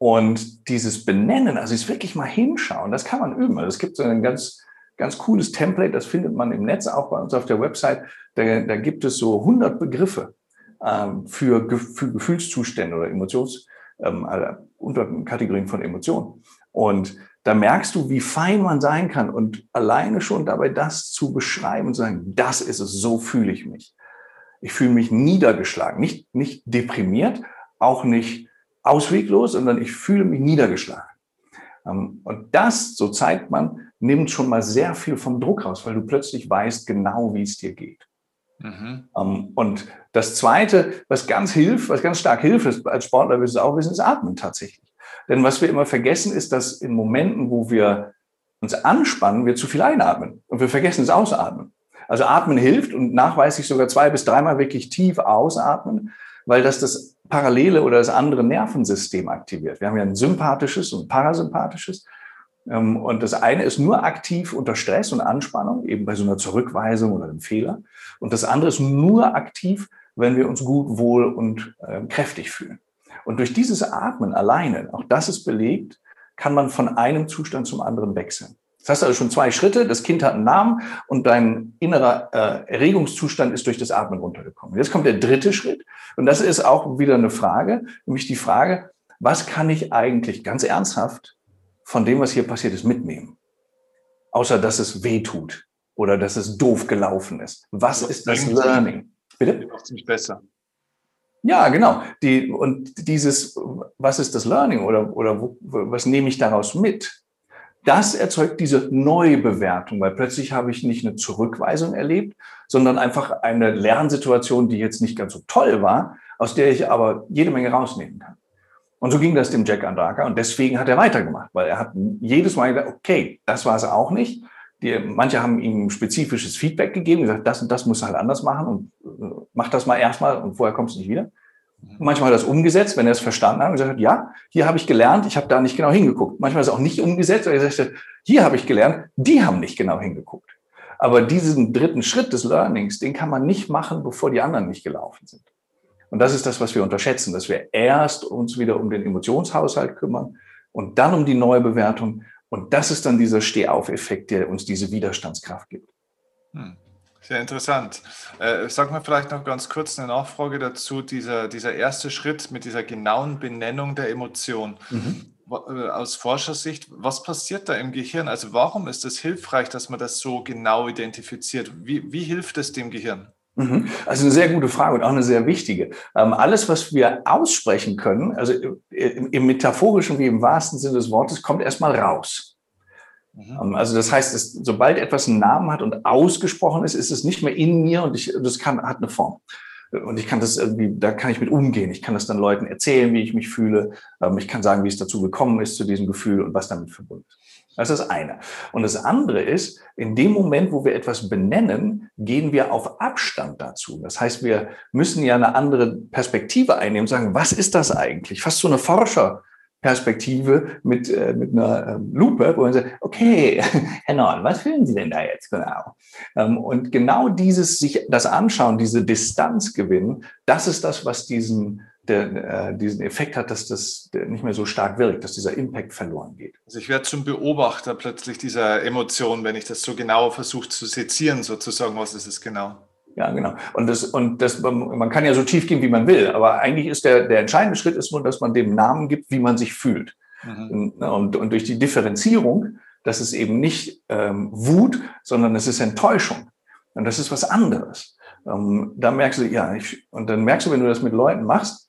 Und dieses Benennen, also es wirklich mal hinschauen, das kann man üben. Also es gibt so ein ganz, ganz cooles Template, das findet man im Netz, auch bei uns auf der Website. Da gibt es so 100 Begriffe für Gefühlszustände oder Unterkategorien von Emotionen. Und da merkst du, wie fein man sein kann und alleine schon dabei das zu beschreiben und zu sagen, das ist es, so fühle ich mich. Ich fühle mich niedergeschlagen, nicht deprimiert, auch nicht ausweglos, sondern ich fühle mich niedergeschlagen. Und das, so zeigt man, nimmt schon mal sehr viel vom Druck raus, weil du plötzlich weißt genau, wie es dir geht. Mhm. Und das Zweite, was ganz stark hilft, als Sportler willst du es auch wissen, ist Atmen tatsächlich. Denn was wir immer vergessen, ist, dass in Momenten, wo wir uns anspannen, wir zu viel einatmen und wir vergessen das Ausatmen. Also Atmen hilft und nachweislich sogar 2 bis 3 Mal wirklich tief ausatmen, weil das parallele oder das andere Nervensystem aktiviert. Wir haben ja ein sympathisches und ein parasympathisches. Und das eine ist nur aktiv unter Stress und Anspannung, eben bei so einer Zurückweisung oder einem Fehler. Und das andere ist nur aktiv, wenn wir uns gut, wohl und kräftig fühlen. Und durch dieses Atmen alleine, auch das ist belegt, kann man von einem Zustand zum anderen wechseln. Das heißt also schon 2 Schritte, das Kind hat einen Namen und dein innerer Erregungszustand ist durch das Atmen runtergekommen. Jetzt kommt der 3. Schritt und das ist auch wieder eine Frage, nämlich die Frage, was kann ich eigentlich ganz ernsthaft von dem, was hier passiert ist, mitnehmen? Außer, dass es weh tut oder dass es doof gelaufen ist. Was ist das Learning? Bitte? Das macht mich besser. Ja, genau. Und dieses, was ist das Learning oder was nehme ich daraus mit? Das erzeugt diese Neubewertung, weil plötzlich habe ich nicht eine Zurückweisung erlebt, sondern einfach eine Lernsituation, die jetzt nicht ganz so toll war, aus der ich aber jede Menge rausnehmen kann. Und so ging das dem Jack Andaka und deswegen hat er weitergemacht, weil er hat jedes Mal gesagt, okay, das war es auch nicht. Manche haben ihm spezifisches Feedback gegeben, gesagt, das und das musst du halt anders machen und mach das mal erstmal und vorher kommst du nicht wieder. Manchmal hat er es umgesetzt, wenn er es verstanden hat und gesagt hat, ja, hier habe ich gelernt, ich habe da nicht genau hingeguckt. Manchmal ist es auch nicht umgesetzt, weil er gesagt hat, hier habe ich gelernt, die haben nicht genau hingeguckt. Aber diesen dritten Schritt des Learnings, den kann man nicht machen, bevor die anderen nicht gelaufen sind. Und das ist das, was wir unterschätzen, dass wir erst uns wieder um den Emotionshaushalt kümmern und dann um die Neubewertung. Und das ist dann dieser Stehauf-Effekt, der uns diese Widerstandskraft gibt. Sehr interessant. Sag mal vielleicht noch ganz kurz eine Nachfrage dazu, dieser erste Schritt mit dieser genauen Benennung der Emotion. Mhm. Aus Forschersicht, was passiert da im Gehirn? Also warum ist es hilfreich, dass man das so genau identifiziert? Wie hilft es dem Gehirn? Also eine sehr gute Frage und auch eine sehr wichtige. Alles, was wir aussprechen können, also im metaphorischen wie im wahrsten Sinne des Wortes, kommt erstmal raus. Also das heißt, sobald etwas einen Namen hat und ausgesprochen ist, ist es nicht mehr in mir und hat eine Form. Und da kann ich mit umgehen. Ich kann das dann Leuten erzählen, wie ich mich fühle. Ich kann sagen, wie es dazu gekommen ist, zu diesem Gefühl und was damit verbunden ist. Das ist das eine. Und das andere ist, in dem Moment, wo wir etwas benennen, gehen wir auf Abstand dazu. Das heißt, wir müssen ja eine andere Perspektive einnehmen, sagen, was ist das eigentlich? Fast so eine Forscherperspektive mit einer Lupe, wo man sagt, okay, Herr Nordon, was fühlen Sie denn da jetzt genau? Und genau dieses sich das anschauen, diese Distanz gewinnen, das ist das, was diesen Effekt hat, dass das nicht mehr so stark wirkt, dass dieser Impact verloren geht. Also ich werde zum Beobachter plötzlich dieser Emotion, wenn ich das so genau versuche zu sezieren, sozusagen, was ist es genau? Ja, genau. Und das, man kann ja so tief gehen, wie man will, aber eigentlich ist der entscheidende Schritt ist nur, dass man dem Namen gibt, wie man sich fühlt. Mhm. Und durch die Differenzierung, das ist eben nicht Wut, sondern es ist Enttäuschung. Und das ist was anderes. Da merkst du, und dann merkst du, wenn du das mit Leuten machst,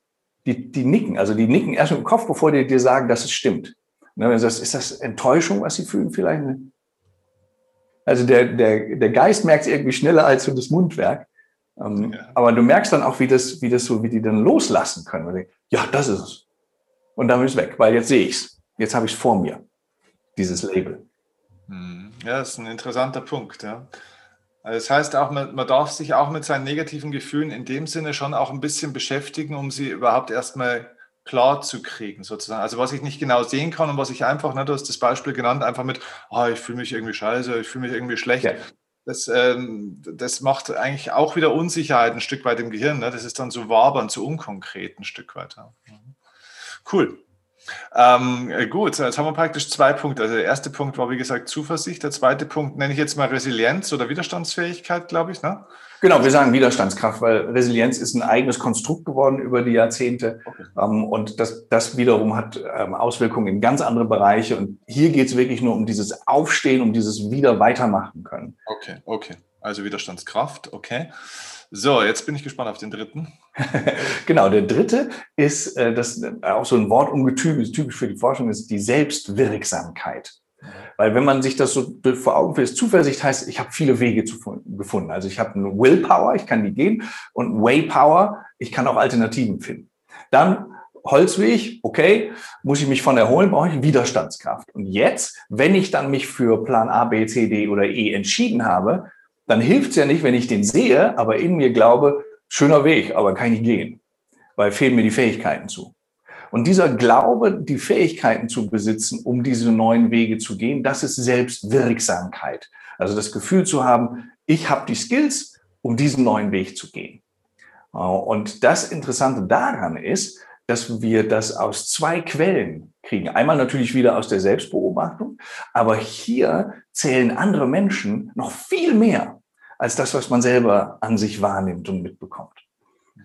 die nicken, also die nicken erst mit dem Kopf, bevor die dir sagen, dass es stimmt. Ne, wenn du sagst, ist das Enttäuschung, was sie fühlen vielleicht? Also der Geist merkt es irgendwie schneller als so das Mundwerk. Ja. Aber du merkst dann auch, wie die dann loslassen können. Und denken, ja, das ist es. Und dann ist es weg, weil jetzt sehe ich es. Jetzt habe ich es vor mir, dieses Label. Ja, das ist ein interessanter Punkt, ja. Das heißt auch, man darf sich auch mit seinen negativen Gefühlen in dem Sinne schon auch ein bisschen beschäftigen, um sie überhaupt erstmal klar zu kriegen, sozusagen. Also was ich nicht genau sehen kann und was ich einfach, du hast das Beispiel genannt, einfach mit, ich fühle mich irgendwie scheiße, ich fühle mich irgendwie schlecht. Ja. Das macht eigentlich auch wieder Unsicherheit ein Stück weit im Gehirn. Ne? Das ist dann so wabern, so unkonkret ein Stück weit. Ja. Cool. Gut, jetzt haben wir praktisch zwei Punkte. Also der erste Punkt war, wie gesagt, Zuversicht. Der zweite Punkt nenne ich jetzt mal Resilienz oder Widerstandsfähigkeit, glaube ich, ne? Genau, wir sagen Widerstandskraft, weil Resilienz ist ein eigenes Konstrukt geworden über die Jahrzehnte. Okay. Und das wiederum hat Auswirkungen in ganz andere Bereiche. Und hier geht es wirklich nur um dieses Aufstehen, um dieses wieder weitermachen können. Okay. Also Widerstandskraft, okay. So, jetzt bin ich gespannt auf den dritten. Genau, der dritte ist, das auch so ein Wortungetüm, typisch für die Forschung, ist die Selbstwirksamkeit. Weil wenn man sich das so vor Augen führt, Zuversicht heißt, ich habe viele Wege gefunden. Also ich habe eine Willpower, ich kann die gehen, und Waypower, ich kann auch Alternativen finden. Dann Holzweg, okay, muss ich mich von erholen, brauche ich Widerstandskraft. Und jetzt, wenn ich dann mich für Plan A, B, C, D oder E entschieden habe, dann hilft es ja nicht, wenn ich den sehe, aber in mir glaube, schöner Weg, aber kann ich nicht gehen, weil fehlen mir die Fähigkeiten zu. Und dieser Glaube, die Fähigkeiten zu besitzen, um diese neuen Wege zu gehen, das ist Selbstwirksamkeit. Also das Gefühl zu haben, ich habe die Skills, um diesen neuen Weg zu gehen. Und das Interessante daran ist, dass wir das aus zwei Quellen kriegen. Einmal natürlich wieder aus der Selbstbeobachtung, aber hier zählen andere Menschen noch viel mehr als das, was man selber an sich wahrnimmt und mitbekommt.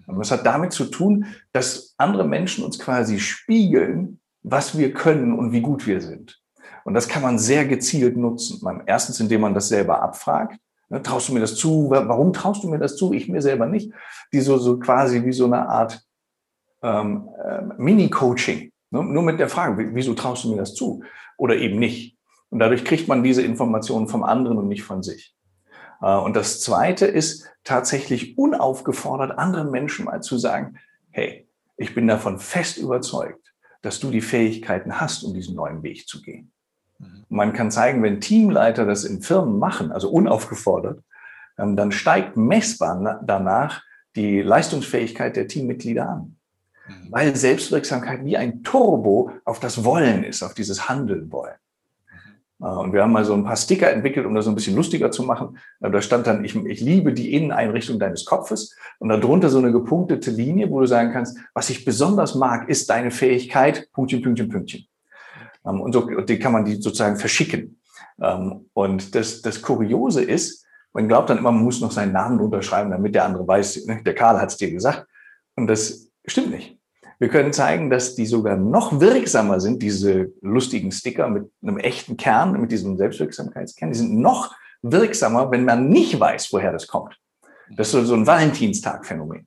Und das hat damit zu tun, dass andere Menschen uns quasi spiegeln, was wir können und wie gut wir sind. Und das kann man sehr gezielt nutzen. Erstens, indem man das selber abfragt. Traust du mir das zu? Warum traust du mir das zu? Ich mir selber nicht. Die so quasi wie so eine Art Mini-Coaching. Ne? Nur mit der Frage, wieso traust du mir das zu? Oder eben nicht. Und dadurch kriegt man diese Informationen vom anderen und nicht von sich. Und das Zweite ist tatsächlich unaufgefordert, anderen Menschen mal zu sagen, hey, ich bin davon fest überzeugt, dass du die Fähigkeiten hast, um diesen neuen Weg zu gehen. Und man kann zeigen, wenn Teamleiter das in Firmen machen, also unaufgefordert, dann steigt messbar danach die Leistungsfähigkeit der Teammitglieder an. Weil Selbstwirksamkeit wie ein Turbo auf das Wollen ist, auf dieses Handeln wollen. Und wir haben mal so ein paar Sticker entwickelt, um das so ein bisschen lustiger zu machen. Da stand dann, ich liebe die Inneneinrichtung deines Kopfes. Und darunter so eine gepunktete Linie, wo du sagen kannst, was ich besonders mag, ist deine Fähigkeit, Pünktchen, Pünktchen, Pünktchen. Und so die kann man die sozusagen verschicken. Und das Kuriose ist, man glaubt dann immer, man muss noch seinen Namen unterschreiben, damit der andere weiß, ne? Der Karl hat es dir gesagt. Und das stimmt nicht. Wir können zeigen, dass die sogar noch wirksamer sind, diese lustigen Sticker mit einem echten Kern, mit diesem Selbstwirksamkeitskern. Die sind noch wirksamer, wenn man nicht weiß, woher das kommt. Das ist so ein Valentinstag-Phänomen.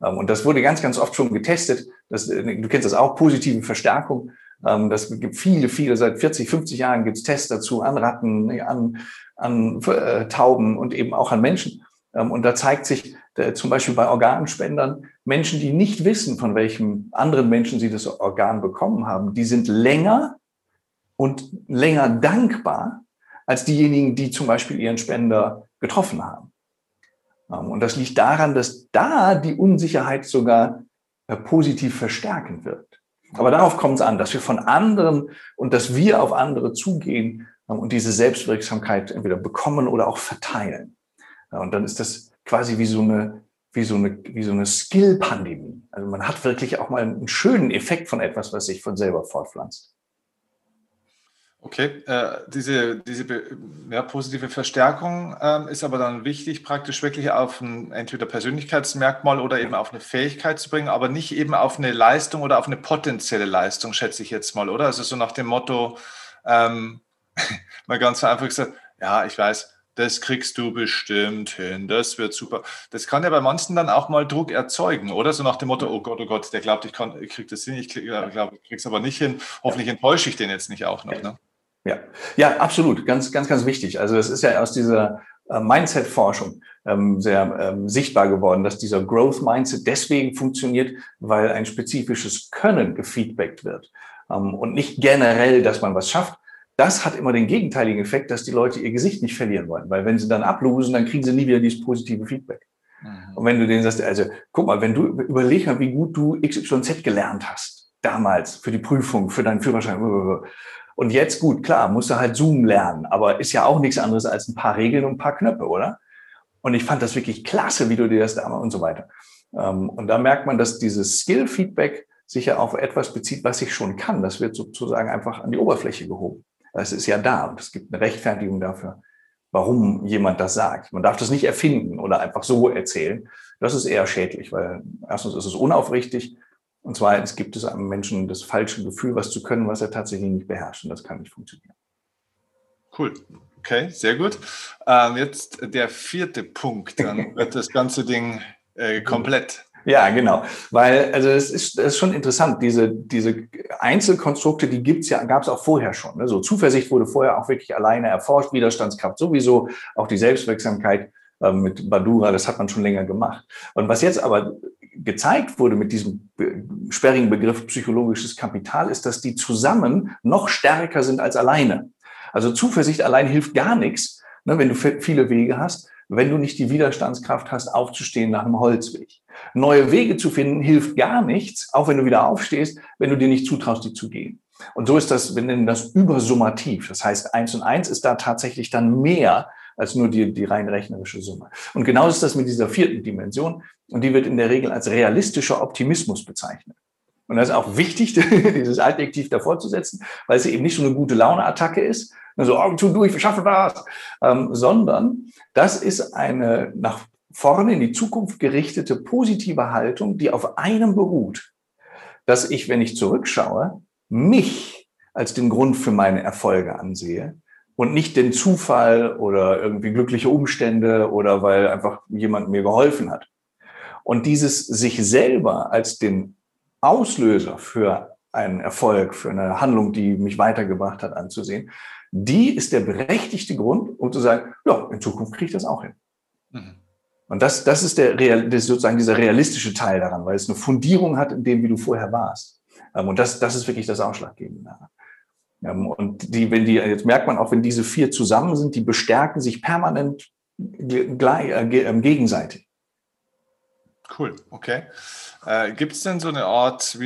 Und das wurde ganz, ganz oft schon getestet. Du kennst das auch, positive Verstärkung. Das gibt viele, seit 40, 50 Jahren gibt es Tests dazu an Ratten, an Tauben und eben auch an Menschen. Und da zeigt sich zum Beispiel bei Organspendern, Menschen, die nicht wissen, von welchem anderen Menschen sie das Organ bekommen haben, die sind länger dankbar als diejenigen, die zum Beispiel ihren Spender getroffen haben. Und das liegt daran, dass da die Unsicherheit sogar positiv verstärkend wirkt. Aber darauf kommt es an, dass wir von anderen und dass wir auf andere zugehen und diese Selbstwirksamkeit entweder bekommen oder auch verteilen. Und dann ist das quasi wie so eine Skill-Pandemie. Also man hat wirklich auch mal einen schönen Effekt von etwas, was sich von selber fortpflanzt. Okay, diese positive Verstärkung ist aber dann wichtig, praktisch wirklich auf ein entweder Persönlichkeitsmerkmal oder eben auf eine Fähigkeit zu bringen, aber nicht eben auf eine Leistung oder auf eine potenzielle Leistung, schätze ich jetzt mal, oder? Also so nach dem Motto, mal ganz einfach gesagt, ja, ich weiß, das kriegst du bestimmt hin, das wird super. Das kann ja bei manchen dann auch mal Druck erzeugen, oder? So nach dem Motto, oh Gott, der glaubt, ich krieg das hin, ich glaube, ich krieg's aber nicht hin. Hoffentlich enttäusche ich den jetzt nicht auch noch, ne? Ja, absolut, ganz, ganz, ganz wichtig. Also das ist ja aus dieser Mindset-Forschung sehr sichtbar geworden, dass dieser Growth-Mindset deswegen funktioniert, weil ein spezifisches Können gefeedbackt wird und nicht generell, dass man was schafft. Das hat immer den gegenteiligen Effekt, dass die Leute ihr Gesicht nicht verlieren wollen. Weil wenn sie dann ablosen, dann kriegen sie nie wieder dieses positive Feedback. Mhm. Und wenn du denen sagst, also guck mal, wenn du überleg mal, wie gut du XYZ gelernt hast, damals für die Prüfung, für deinen Führerschein. Und jetzt, gut, klar, musst du halt Zoom lernen. Aber ist ja auch nichts anderes als ein paar Regeln und ein paar Knöpfe, oder? Und ich fand das wirklich klasse, wie du dir das damals und so weiter. Und da merkt man, dass dieses Skill-Feedback sich ja auf etwas bezieht, was ich schon kann. Das wird sozusagen einfach an die Oberfläche gehoben. Das ist ja da und es gibt eine Rechtfertigung dafür, warum jemand das sagt. Man darf das nicht erfinden oder einfach so erzählen. Das ist eher schädlich, weil erstens ist es unaufrichtig und zweitens gibt es einem Menschen das falsche Gefühl, was zu können, was er tatsächlich nicht beherrscht. Und das kann nicht funktionieren. Cool. Okay, sehr gut. Jetzt der vierte Punkt. Dann wird das ganze Ding komplett. Ja, genau. Weil, also es ist schon interessant, diese Einzelkonstrukte, die gab es auch vorher schon. Ne? So Zuversicht wurde vorher auch wirklich alleine erforscht, Widerstandskraft sowieso, auch die Selbstwirksamkeit mit Badura, das hat man schon länger gemacht. Und was jetzt aber gezeigt wurde mit diesem sperrigen Begriff psychologisches Kapital, ist, dass die zusammen noch stärker sind als alleine. Also Zuversicht allein hilft gar nichts, ne, wenn du viele Wege hast, wenn du nicht die Widerstandskraft hast, aufzustehen nach einem Holzweg. Neue Wege zu finden hilft gar nichts, auch wenn du wieder aufstehst, wenn du dir nicht zutraust, die zu gehen. Und so ist das, wir nennen das übersummativ. Das heißt, 1 und 1 ist da tatsächlich dann mehr als nur die rein rechnerische Summe. Und genauso ist das mit dieser vierten Dimension. Und die wird in der Regel als realistischer Optimismus bezeichnet. Und das ist auch wichtig, dieses Adjektiv davor zu setzen, weil es eben nicht so eine gute Laune-Attacke ist, so Augen zu, durch, wir schaffen das, sondern das ist eine nach vorne in die Zukunft gerichtete positive Haltung, die auf einem beruht, dass ich, wenn ich zurückschaue, mich als den Grund für meine Erfolge ansehe und nicht den Zufall oder irgendwie glückliche Umstände oder weil einfach jemand mir geholfen hat. Und dieses sich selber als den Auslöser für einen Erfolg, für eine Handlung, die mich weitergebracht hat, anzusehen, die ist der berechtigte Grund, um zu sagen, ja, in Zukunft kriege ich das auch hin. Mhm. Und das ist das ist sozusagen dieser realistische Teil daran, weil es eine Fundierung hat in dem, wie du vorher warst. Und das ist wirklich das Ausschlaggebende daran. Und jetzt merkt man auch, wenn diese vier zusammen sind, die bestärken sich permanent gegenseitig. Cool, okay. Gibt es denn so eine Art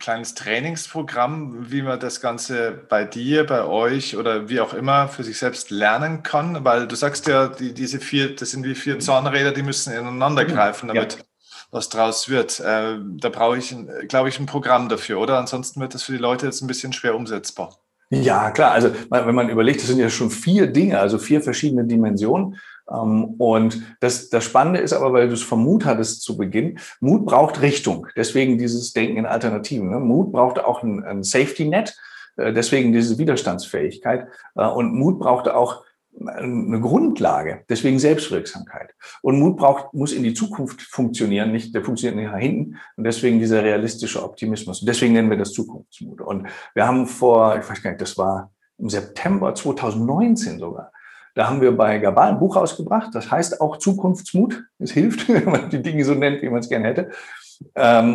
kleines Trainingsprogramm, wie man das Ganze bei dir, bei euch oder wie auch immer für sich selbst lernen kann? Weil du sagst ja, diese vier, das sind wie vier Zahnräder, die müssen ineinander greifen, damit was draus wird. Da brauche ich, glaube ich, ein Programm dafür, oder? Ansonsten wird das für die Leute jetzt ein bisschen schwer umsetzbar. Ja, klar. Also wenn man überlegt, das sind ja schon vier Dinge, also vier verschiedene Dimensionen. Und das Spannende ist aber, weil du es vom Mut hattest zu Beginn, Mut braucht Richtung, deswegen dieses Denken in Alternativen. Mut braucht auch ein Safety-Net, deswegen diese Widerstandsfähigkeit. Und Mut braucht auch eine Grundlage, deswegen Selbstwirksamkeit. Und Mut muss in die Zukunft funktionieren, der funktioniert nicht nach hinten. Und deswegen dieser realistische Optimismus. Und deswegen nennen wir das Zukunftsmut. Und wir haben ich weiß gar nicht, das war im September 2019 sogar, da haben wir bei Gabal ein Buch rausgebracht, das heißt auch Zukunftsmut. Es hilft, wenn man die Dinge so nennt, wie man es gerne hätte.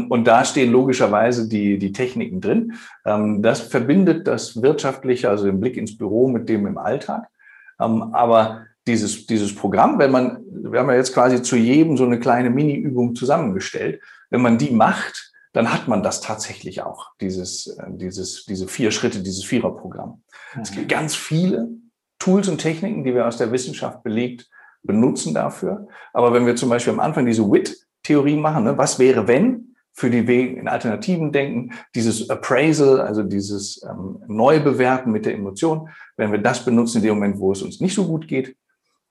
Und da stehen logischerweise die Techniken drin. Das verbindet das Wirtschaftliche, also den Blick ins Büro, mit dem im Alltag. Aber dieses Programm, wir haben ja jetzt quasi zu jedem so eine kleine Mini-Übung zusammengestellt. Wenn man die macht, dann hat man das tatsächlich auch, diese vier Schritte, dieses Viererprogramm. Es gibt ganz viele Tools und Techniken, die wir aus der Wissenschaft belegt benutzen dafür. Aber wenn wir zum Beispiel am Anfang diese WIT-Theorie machen, ne, was wäre, wenn, für die Wege in Alternativen denken, dieses Appraisal, also dieses Neubewerten mit der Emotion, wenn wir das benutzen in dem Moment, wo es uns nicht so gut geht,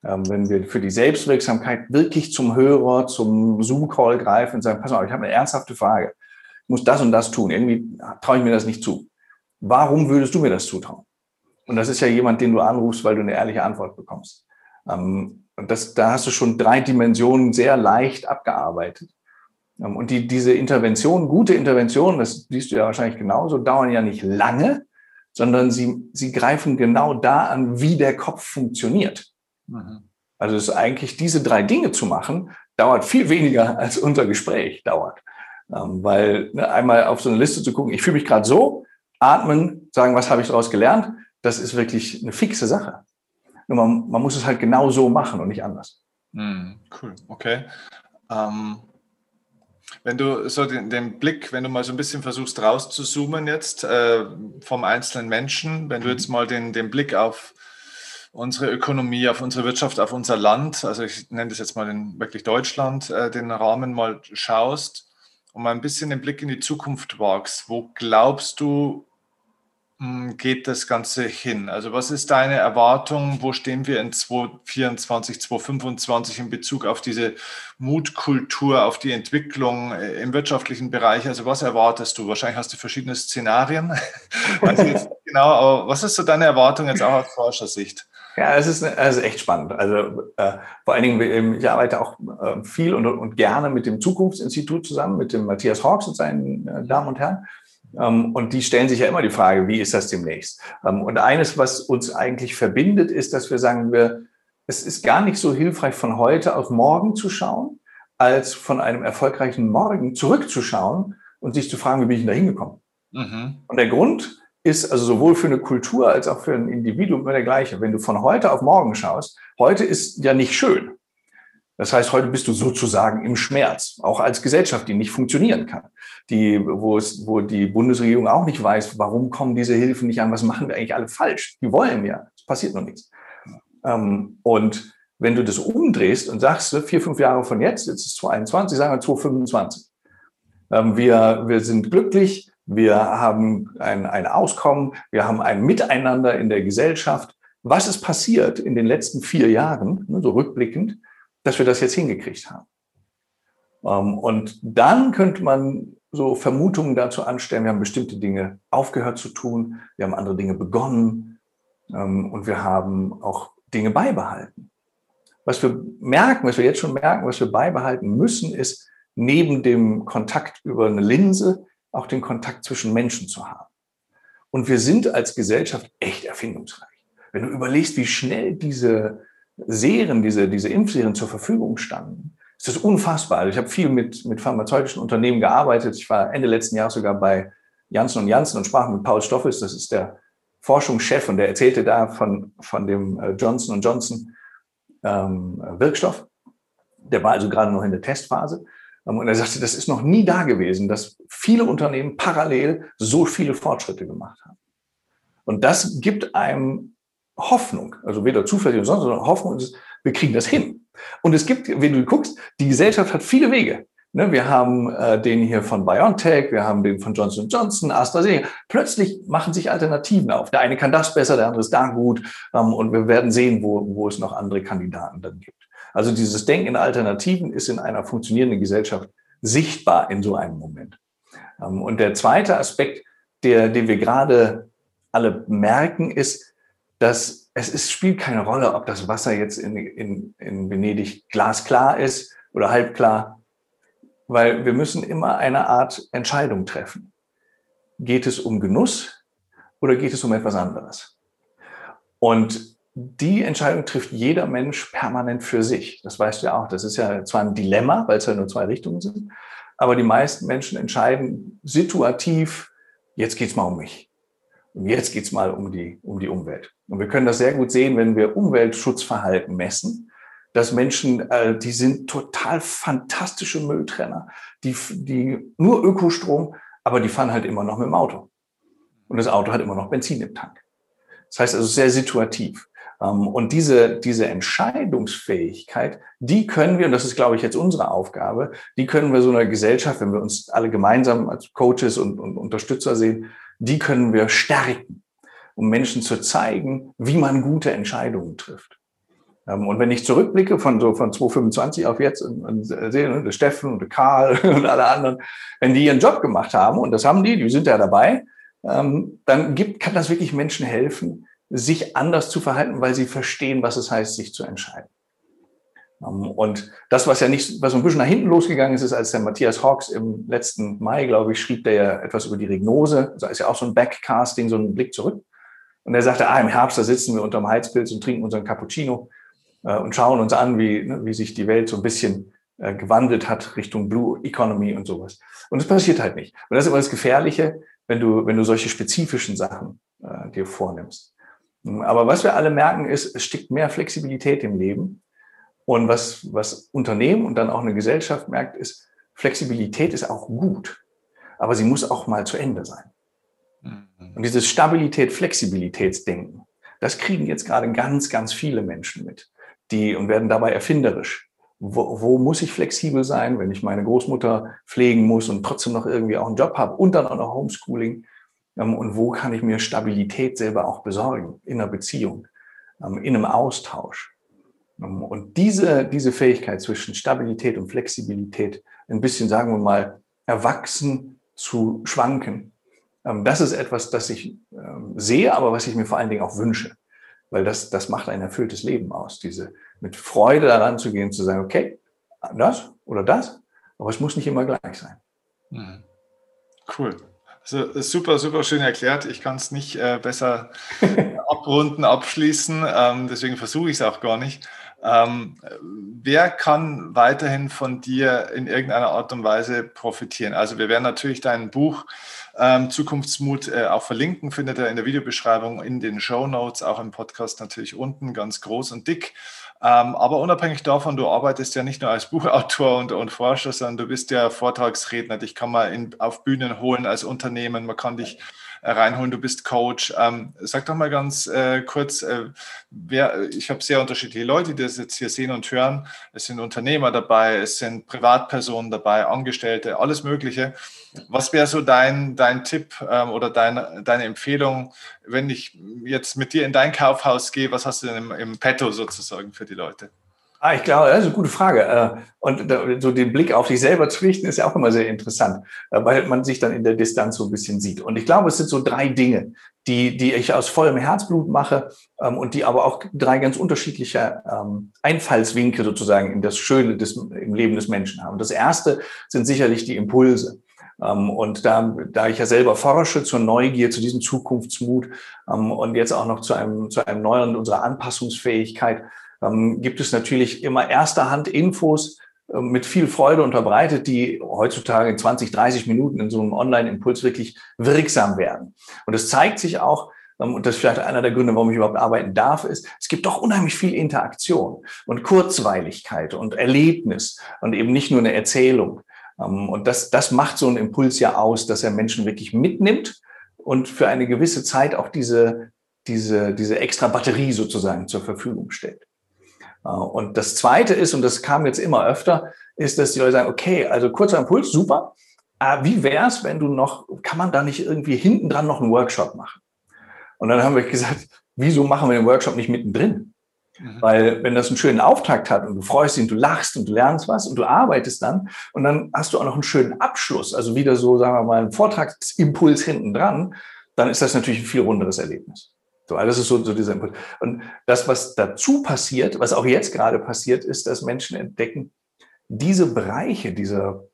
wenn wir für die Selbstwirksamkeit wirklich zum Hörer, zum Zoom-Call greifen und sagen, pass mal, ich habe eine ernsthafte Frage, ich muss das und das tun, irgendwie traue ich mir das nicht zu. Warum würdest du mir das zutrauen? Und das ist ja jemand, den du anrufst, weil du eine ehrliche Antwort bekommst. Und da hast du schon drei Dimensionen sehr leicht abgearbeitet. Und diese Interventionen, gute Interventionen, das siehst du ja wahrscheinlich genauso, dauern ja nicht lange, sondern sie greifen genau da an, wie der Kopf funktioniert. Mhm. Also es ist eigentlich, diese drei Dinge zu machen, dauert viel weniger, als unser Gespräch dauert. Weil einmal auf so eine Liste zu gucken, ich fühle mich gerade so, atmen, sagen, was habe ich daraus gelernt, das ist wirklich eine fixe Sache. Nur man muss es halt genau so machen und nicht anders. Cool, okay. Wenn du so den Blick, wenn du mal so ein bisschen versuchst rauszuzoomen jetzt vom einzelnen Menschen, wenn du jetzt mal den Blick auf unsere Ökonomie, auf unsere Wirtschaft, auf unser Land, also ich nenne das jetzt mal wirklich Deutschland, den Rahmen mal schaust und mal ein bisschen den Blick in die Zukunft wagst, wo glaubst du, geht das Ganze hin? Also was ist deine Erwartung? Wo stehen wir in 2024, 2025 in Bezug auf diese Mutkultur, auf die Entwicklung im wirtschaftlichen Bereich? Also was erwartest du? Wahrscheinlich hast du verschiedene Szenarien. Also jetzt, genau, aber was ist so deine Erwartung jetzt auch aus Forschersicht? Ja, es ist echt spannend. Also vor allen Dingen, ich arbeite auch viel und gerne mit dem Zukunftsinstitut zusammen, mit dem Matthias Horx und seinen Damen und Herren. Und die stellen sich ja immer die Frage, wie ist das demnächst? Und eines, was uns eigentlich verbindet, ist, dass wir sagen, es ist gar nicht so hilfreich, von heute auf morgen zu schauen, als von einem erfolgreichen Morgen zurückzuschauen und sich zu fragen, wie bin ich denn da hingekommen? Mhm. Und der Grund ist also sowohl für eine Kultur als auch für ein Individuum immer der gleiche. Wenn du von heute auf morgen schaust, heute ist ja nicht schön. Das heißt, heute bist du sozusagen im Schmerz, auch als Gesellschaft, die nicht funktionieren kann, wo die Bundesregierung auch nicht weiß, warum kommen diese Hilfen nicht an, was machen wir eigentlich alle falsch? Die wollen ja, es passiert noch nichts. Und wenn du das umdrehst und sagst, 4, 5 Jahre von jetzt ist es 2021, sagen wir 2025. Wir sind glücklich, wir haben ein Auskommen, wir haben ein Miteinander in der Gesellschaft. Was ist passiert in den letzten 4 Jahren, so rückblickend, dass wir das jetzt hingekriegt haben? Und dann könnte man so Vermutungen dazu anstellen. Wir haben bestimmte Dinge aufgehört zu tun, wir haben andere Dinge begonnen und wir haben auch Dinge beibehalten. Was wir merken, was wir jetzt schon merken, was wir beibehalten müssen, ist, neben dem Kontakt über eine Linse auch den Kontakt zwischen Menschen zu haben. Und wir sind als Gesellschaft echt erfindungsreich. Wenn du überlegst, wie schnell diese Serien, diese Impfserien zur Verfügung standen, ist das unfassbar. Also ich habe viel mit pharmazeutischen Unternehmen gearbeitet. Ich war Ende letzten Jahres sogar bei Janssen & Janssen und sprach mit Paul Stoffels, das ist der Forschungschef, und der erzählte da von dem Johnson & Johnson Wirkstoff. Der war also gerade noch in der Testphase. Und er sagte, das ist noch nie da gewesen, dass viele Unternehmen parallel so viele Fortschritte gemacht haben. Und das gibt einem Hoffnung, also weder Zuversicht noch sonst, sondern Hoffnung, wir kriegen das hin. Und es gibt, wenn du guckst, die Gesellschaft hat viele Wege. Wir haben den hier von BioNTech, wir haben den von Johnson & Johnson, AstraZeneca. Plötzlich machen sich Alternativen auf. Der eine kann das besser, der andere ist da gut. Und wir werden sehen, wo es noch andere Kandidaten dann gibt. Also dieses Denken in Alternativen ist in einer funktionierenden Gesellschaft sichtbar in so einem Moment. Und der zweite Aspekt, den wir gerade alle merken, ist, dass spielt keine Rolle, ob das Wasser jetzt in Venedig glasklar ist oder halbklar, weil wir müssen immer eine Art Entscheidung treffen. Geht es um Genuss oder geht es um etwas anderes? Und die Entscheidung trifft jeder Mensch permanent für sich. Das weißt du ja auch. Das ist ja zwar ein Dilemma, weil es ja nur zwei Richtungen sind, aber die meisten Menschen entscheiden situativ, jetzt geht's mal um mich. Und jetzt geht's mal um die Umwelt. Und wir können das sehr gut sehen, wenn wir Umweltschutzverhalten messen, dass Menschen, die sind total fantastische Mülltrenner, die nur Ökostrom, aber die fahren halt immer noch mit dem Auto. Und das Auto hat immer noch Benzin im Tank. Das heißt also sehr situativ. Und diese Entscheidungsfähigkeit, die können wir, und das ist, glaube ich, jetzt unsere Aufgabe, die können wir so einer Gesellschaft, wenn wir uns alle gemeinsam als Coaches und Unterstützer sehen, die können wir stärken, um Menschen zu zeigen, wie man gute Entscheidungen trifft. Und wenn ich zurückblicke von 2025 auf jetzt und sehe, der Steffen und der Karl und alle anderen, wenn die ihren Job gemacht haben, und das haben die sind ja dabei, dann kann das wirklich Menschen helfen, sich anders zu verhalten, weil sie verstehen, was es heißt, sich zu entscheiden. Und das, was so ein bisschen nach hinten losgegangen ist, ist, als der Matthias Horx im letzten Mai, glaube ich, schrieb der ja etwas über die Regnose. Das ist ja auch so ein Backcasting, so ein Blick zurück. Und er sagte, im Herbst, da sitzen wir unterm Heizpilz und trinken unseren Cappuccino und schauen uns an, wie sich die Welt so ein bisschen gewandelt hat Richtung Blue Economy und sowas. Und das passiert halt nicht. Und das ist immer das Gefährliche, wenn du solche spezifischen Sachen dir vornimmst. Aber was wir alle merken ist, es steckt mehr Flexibilität im Leben. Und was Unternehmen und dann auch eine Gesellschaft merkt, ist, Flexibilität ist auch gut, aber sie muss auch mal zu Ende sein. Und dieses Stabilität-Flexibilitätsdenken, das kriegen jetzt gerade ganz, ganz viele Menschen mit, und werden dabei erfinderisch. Wo muss ich flexibel sein, wenn ich meine Großmutter pflegen muss und trotzdem noch irgendwie auch einen Job habe und dann auch noch Homeschooling? Und wo kann ich mir Stabilität selber auch besorgen? In einer Beziehung, in einem Austausch. Und diese Fähigkeit zwischen Stabilität und Flexibilität ein bisschen, sagen wir mal, erwachsen zu schwanken, das ist etwas, das ich sehe, aber was ich mir vor allen Dingen auch wünsche. Weil das macht ein erfülltes Leben aus, mit Freude daran zu gehen, zu sagen, okay, das oder das, aber es muss nicht immer gleich sein. Cool. Also super, super schön erklärt. Ich kann es nicht besser abschließen, deswegen versuche ich es auch gar nicht. Wer kann weiterhin von dir in irgendeiner Art und Weise profitieren? Also wir werden natürlich dein Buch Zukunftsmut auch verlinken, findet ihr in der Videobeschreibung, in den Shownotes, auch im Podcast natürlich unten, ganz groß und dick. Aber unabhängig davon, du arbeitest ja nicht nur als Buchautor und Forscher, sondern du bist ja Vortragsredner, dich kann man auf Bühnen holen als Unternehmen, man kann dich reinholen, du bist Coach. Sag doch mal ganz kurz, ich habe sehr unterschiedliche Leute, die das jetzt hier sehen und hören. Es sind Unternehmer dabei, es sind Privatpersonen dabei, Angestellte, alles Mögliche. Was wäre so dein Tipp oder deine Empfehlung, wenn ich jetzt mit dir in dein Kaufhaus gehe, was hast du denn im Petto sozusagen für die Leute? Ich glaube, das ist eine gute Frage. Und so den Blick auf dich selber zu richten, ist ja auch immer sehr interessant, weil man sich dann in der Distanz so ein bisschen sieht. Und ich glaube, es sind so drei Dinge, die ich aus vollem Herzblut mache und die aber auch drei ganz unterschiedliche Einfallswinkel sozusagen in das Schöne im Leben des Menschen haben. Das erste sind sicherlich die Impulse. Und da ich ja selber forsche zur Neugier, zu diesem Zukunftsmut und jetzt auch noch zu einem neuen, unserer Anpassungsfähigkeit, gibt es natürlich immer erster Hand Infos mit viel Freude unterbreitet, die heutzutage in 20, 30 Minuten in so einem Online-Impuls wirklich wirksam werden. Und es zeigt sich auch, und das ist vielleicht einer der Gründe, warum ich überhaupt arbeiten darf, ist, es gibt doch unheimlich viel Interaktion und Kurzweiligkeit und Erlebnis und eben nicht nur eine Erzählung. Und das macht so einen Impuls ja aus, dass er Menschen wirklich mitnimmt und für eine gewisse Zeit auch diese extra Batterie sozusagen zur Verfügung stellt. Und das Zweite ist, und das kam jetzt immer öfter, ist, dass die Leute sagen, okay, also kurzer Impuls, super. Wie wär's, wenn du noch, kann man da nicht irgendwie hinten dran noch einen Workshop machen? Und dann haben wir gesagt, wieso machen wir den Workshop nicht mittendrin? Weil wenn das einen schönen Auftakt hat und du freust dich und du lachst und du lernst was und du arbeitest dann und dann hast du auch noch einen schönen Abschluss, also wieder so, sagen wir mal, einen Vortragsimpuls hinten dran, dann ist das natürlich ein viel runderes Erlebnis. So, alles ist so dieser Impuls. Und das, was dazu passiert, was auch jetzt gerade passiert, ist, dass Menschen entdecken, diese Bereiche dieser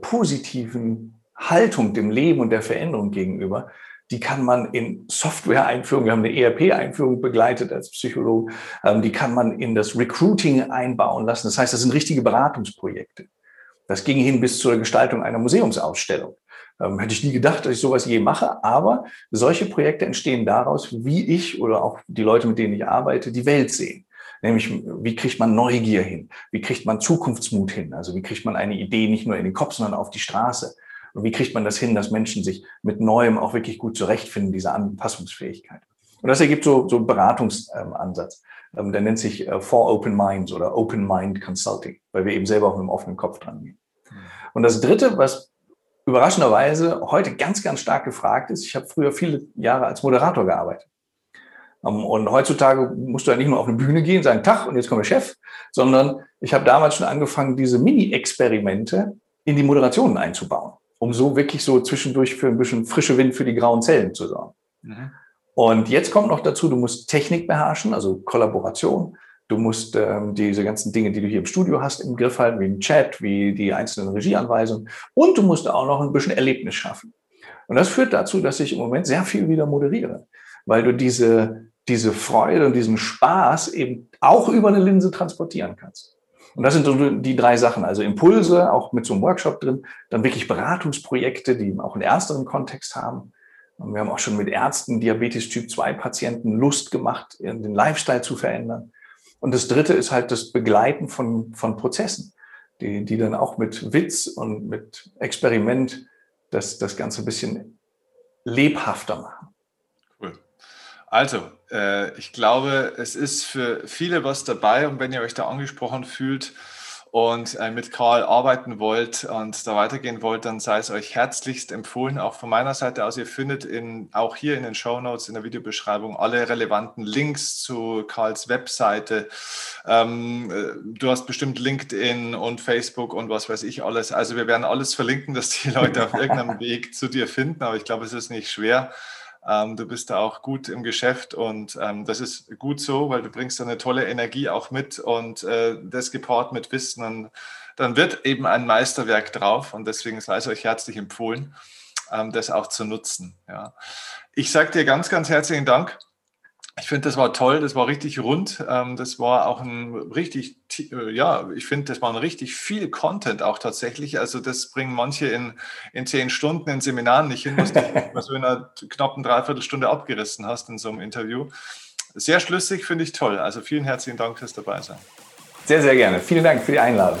positiven Haltung dem Leben und der Veränderung gegenüber, die kann man in Software-Einführung, wir haben eine ERP-Einführung begleitet als Psychologen, die kann man in das Recruiting einbauen lassen. Das heißt, das sind richtige Beratungsprojekte. Das ging hin bis zur Gestaltung einer Museumsausstellung. Hätte ich nie gedacht, dass ich sowas je mache, aber solche Projekte entstehen daraus, wie ich oder auch die Leute, mit denen ich arbeite, die Welt sehen. Nämlich, wie kriegt man Neugier hin? Wie kriegt man Zukunftsmut hin? Also wie kriegt man eine Idee nicht nur in den Kopf, sondern auf die Straße? Und wie kriegt man das hin, dass Menschen sich mit Neuem auch wirklich gut zurechtfinden, diese Anpassungsfähigkeit? Und das ergibt so einen Beratungsansatz. Der nennt sich For Open Minds oder Open Mind Consulting, weil wir eben selber auch mit dem offenen Kopf dran gehen. Und das Dritte, was überraschenderweise heute ganz, ganz stark gefragt ist, ich habe früher viele Jahre als Moderator gearbeitet. Und heutzutage musst du ja nicht nur auf eine Bühne gehen und sagen, Tag, und jetzt kommt der Chef, sondern ich habe damals schon angefangen, diese Mini-Experimente in die Moderationen einzubauen, um so wirklich so zwischendurch für ein bisschen frische Wind für die grauen Zellen zu sorgen. Mhm. Und jetzt kommt noch dazu, du musst Technik beherrschen, also Kollaboration. Du musst diese ganzen Dinge, die du hier im Studio hast, im Griff halten, wie im Chat, wie die einzelnen Regieanweisungen. Und du musst auch noch ein bisschen Erlebnis schaffen. Und das führt dazu, dass ich im Moment sehr viel wieder moderiere, weil du diese Freude und diesen Spaß eben auch über eine Linse transportieren kannst. Und das sind so die drei Sachen, also Impulse, auch mit so einem Workshop drin, dann wirklich Beratungsprojekte, die auch einen ernsteren Kontext haben. Und wir haben auch schon mit Ärzten Diabetes Typ 2 Patienten Lust gemacht, den Lifestyle zu verändern. Und das Dritte ist halt das Begleiten von Prozessen, die dann auch mit Witz und mit Experiment das Ganze ein bisschen lebhafter machen. Cool. Also, ich glaube, es ist für viele was dabei. Und wenn ihr euch da angesprochen fühlt und mit Karl arbeiten wollt und da weitergehen wollt, dann sei es euch herzlichst empfohlen. Auch von meiner Seite aus, ihr findet auch hier in den Shownotes, in der Videobeschreibung, alle relevanten Links zu Karls Webseite. Du hast bestimmt LinkedIn und Facebook und was weiß ich alles. Also wir werden alles verlinken, dass die Leute auf irgendeinem Weg zu dir finden. Aber ich glaube, es ist nicht schwer. Du bist da auch gut im Geschäft und das ist gut so, weil du bringst da eine tolle Energie auch mit und das gepaart mit Wissen, und dann wird eben ein Meisterwerk drauf, und deswegen sei es euch herzlich empfohlen, das auch zu nutzen. Ja. Ich sage dir ganz, ganz herzlichen Dank. Ich finde, das war toll, das war richtig rund, das war auch richtig viel Content auch tatsächlich, also das bringen manche in 10 Stunden in Seminaren nicht hin, was du so in einer knappen Dreiviertelstunde abgerissen hast in so einem Interview. Sehr schlüssig, finde ich toll, also vielen herzlichen Dank fürs Dabeisein. Sehr, sehr gerne, vielen Dank für die Einladung.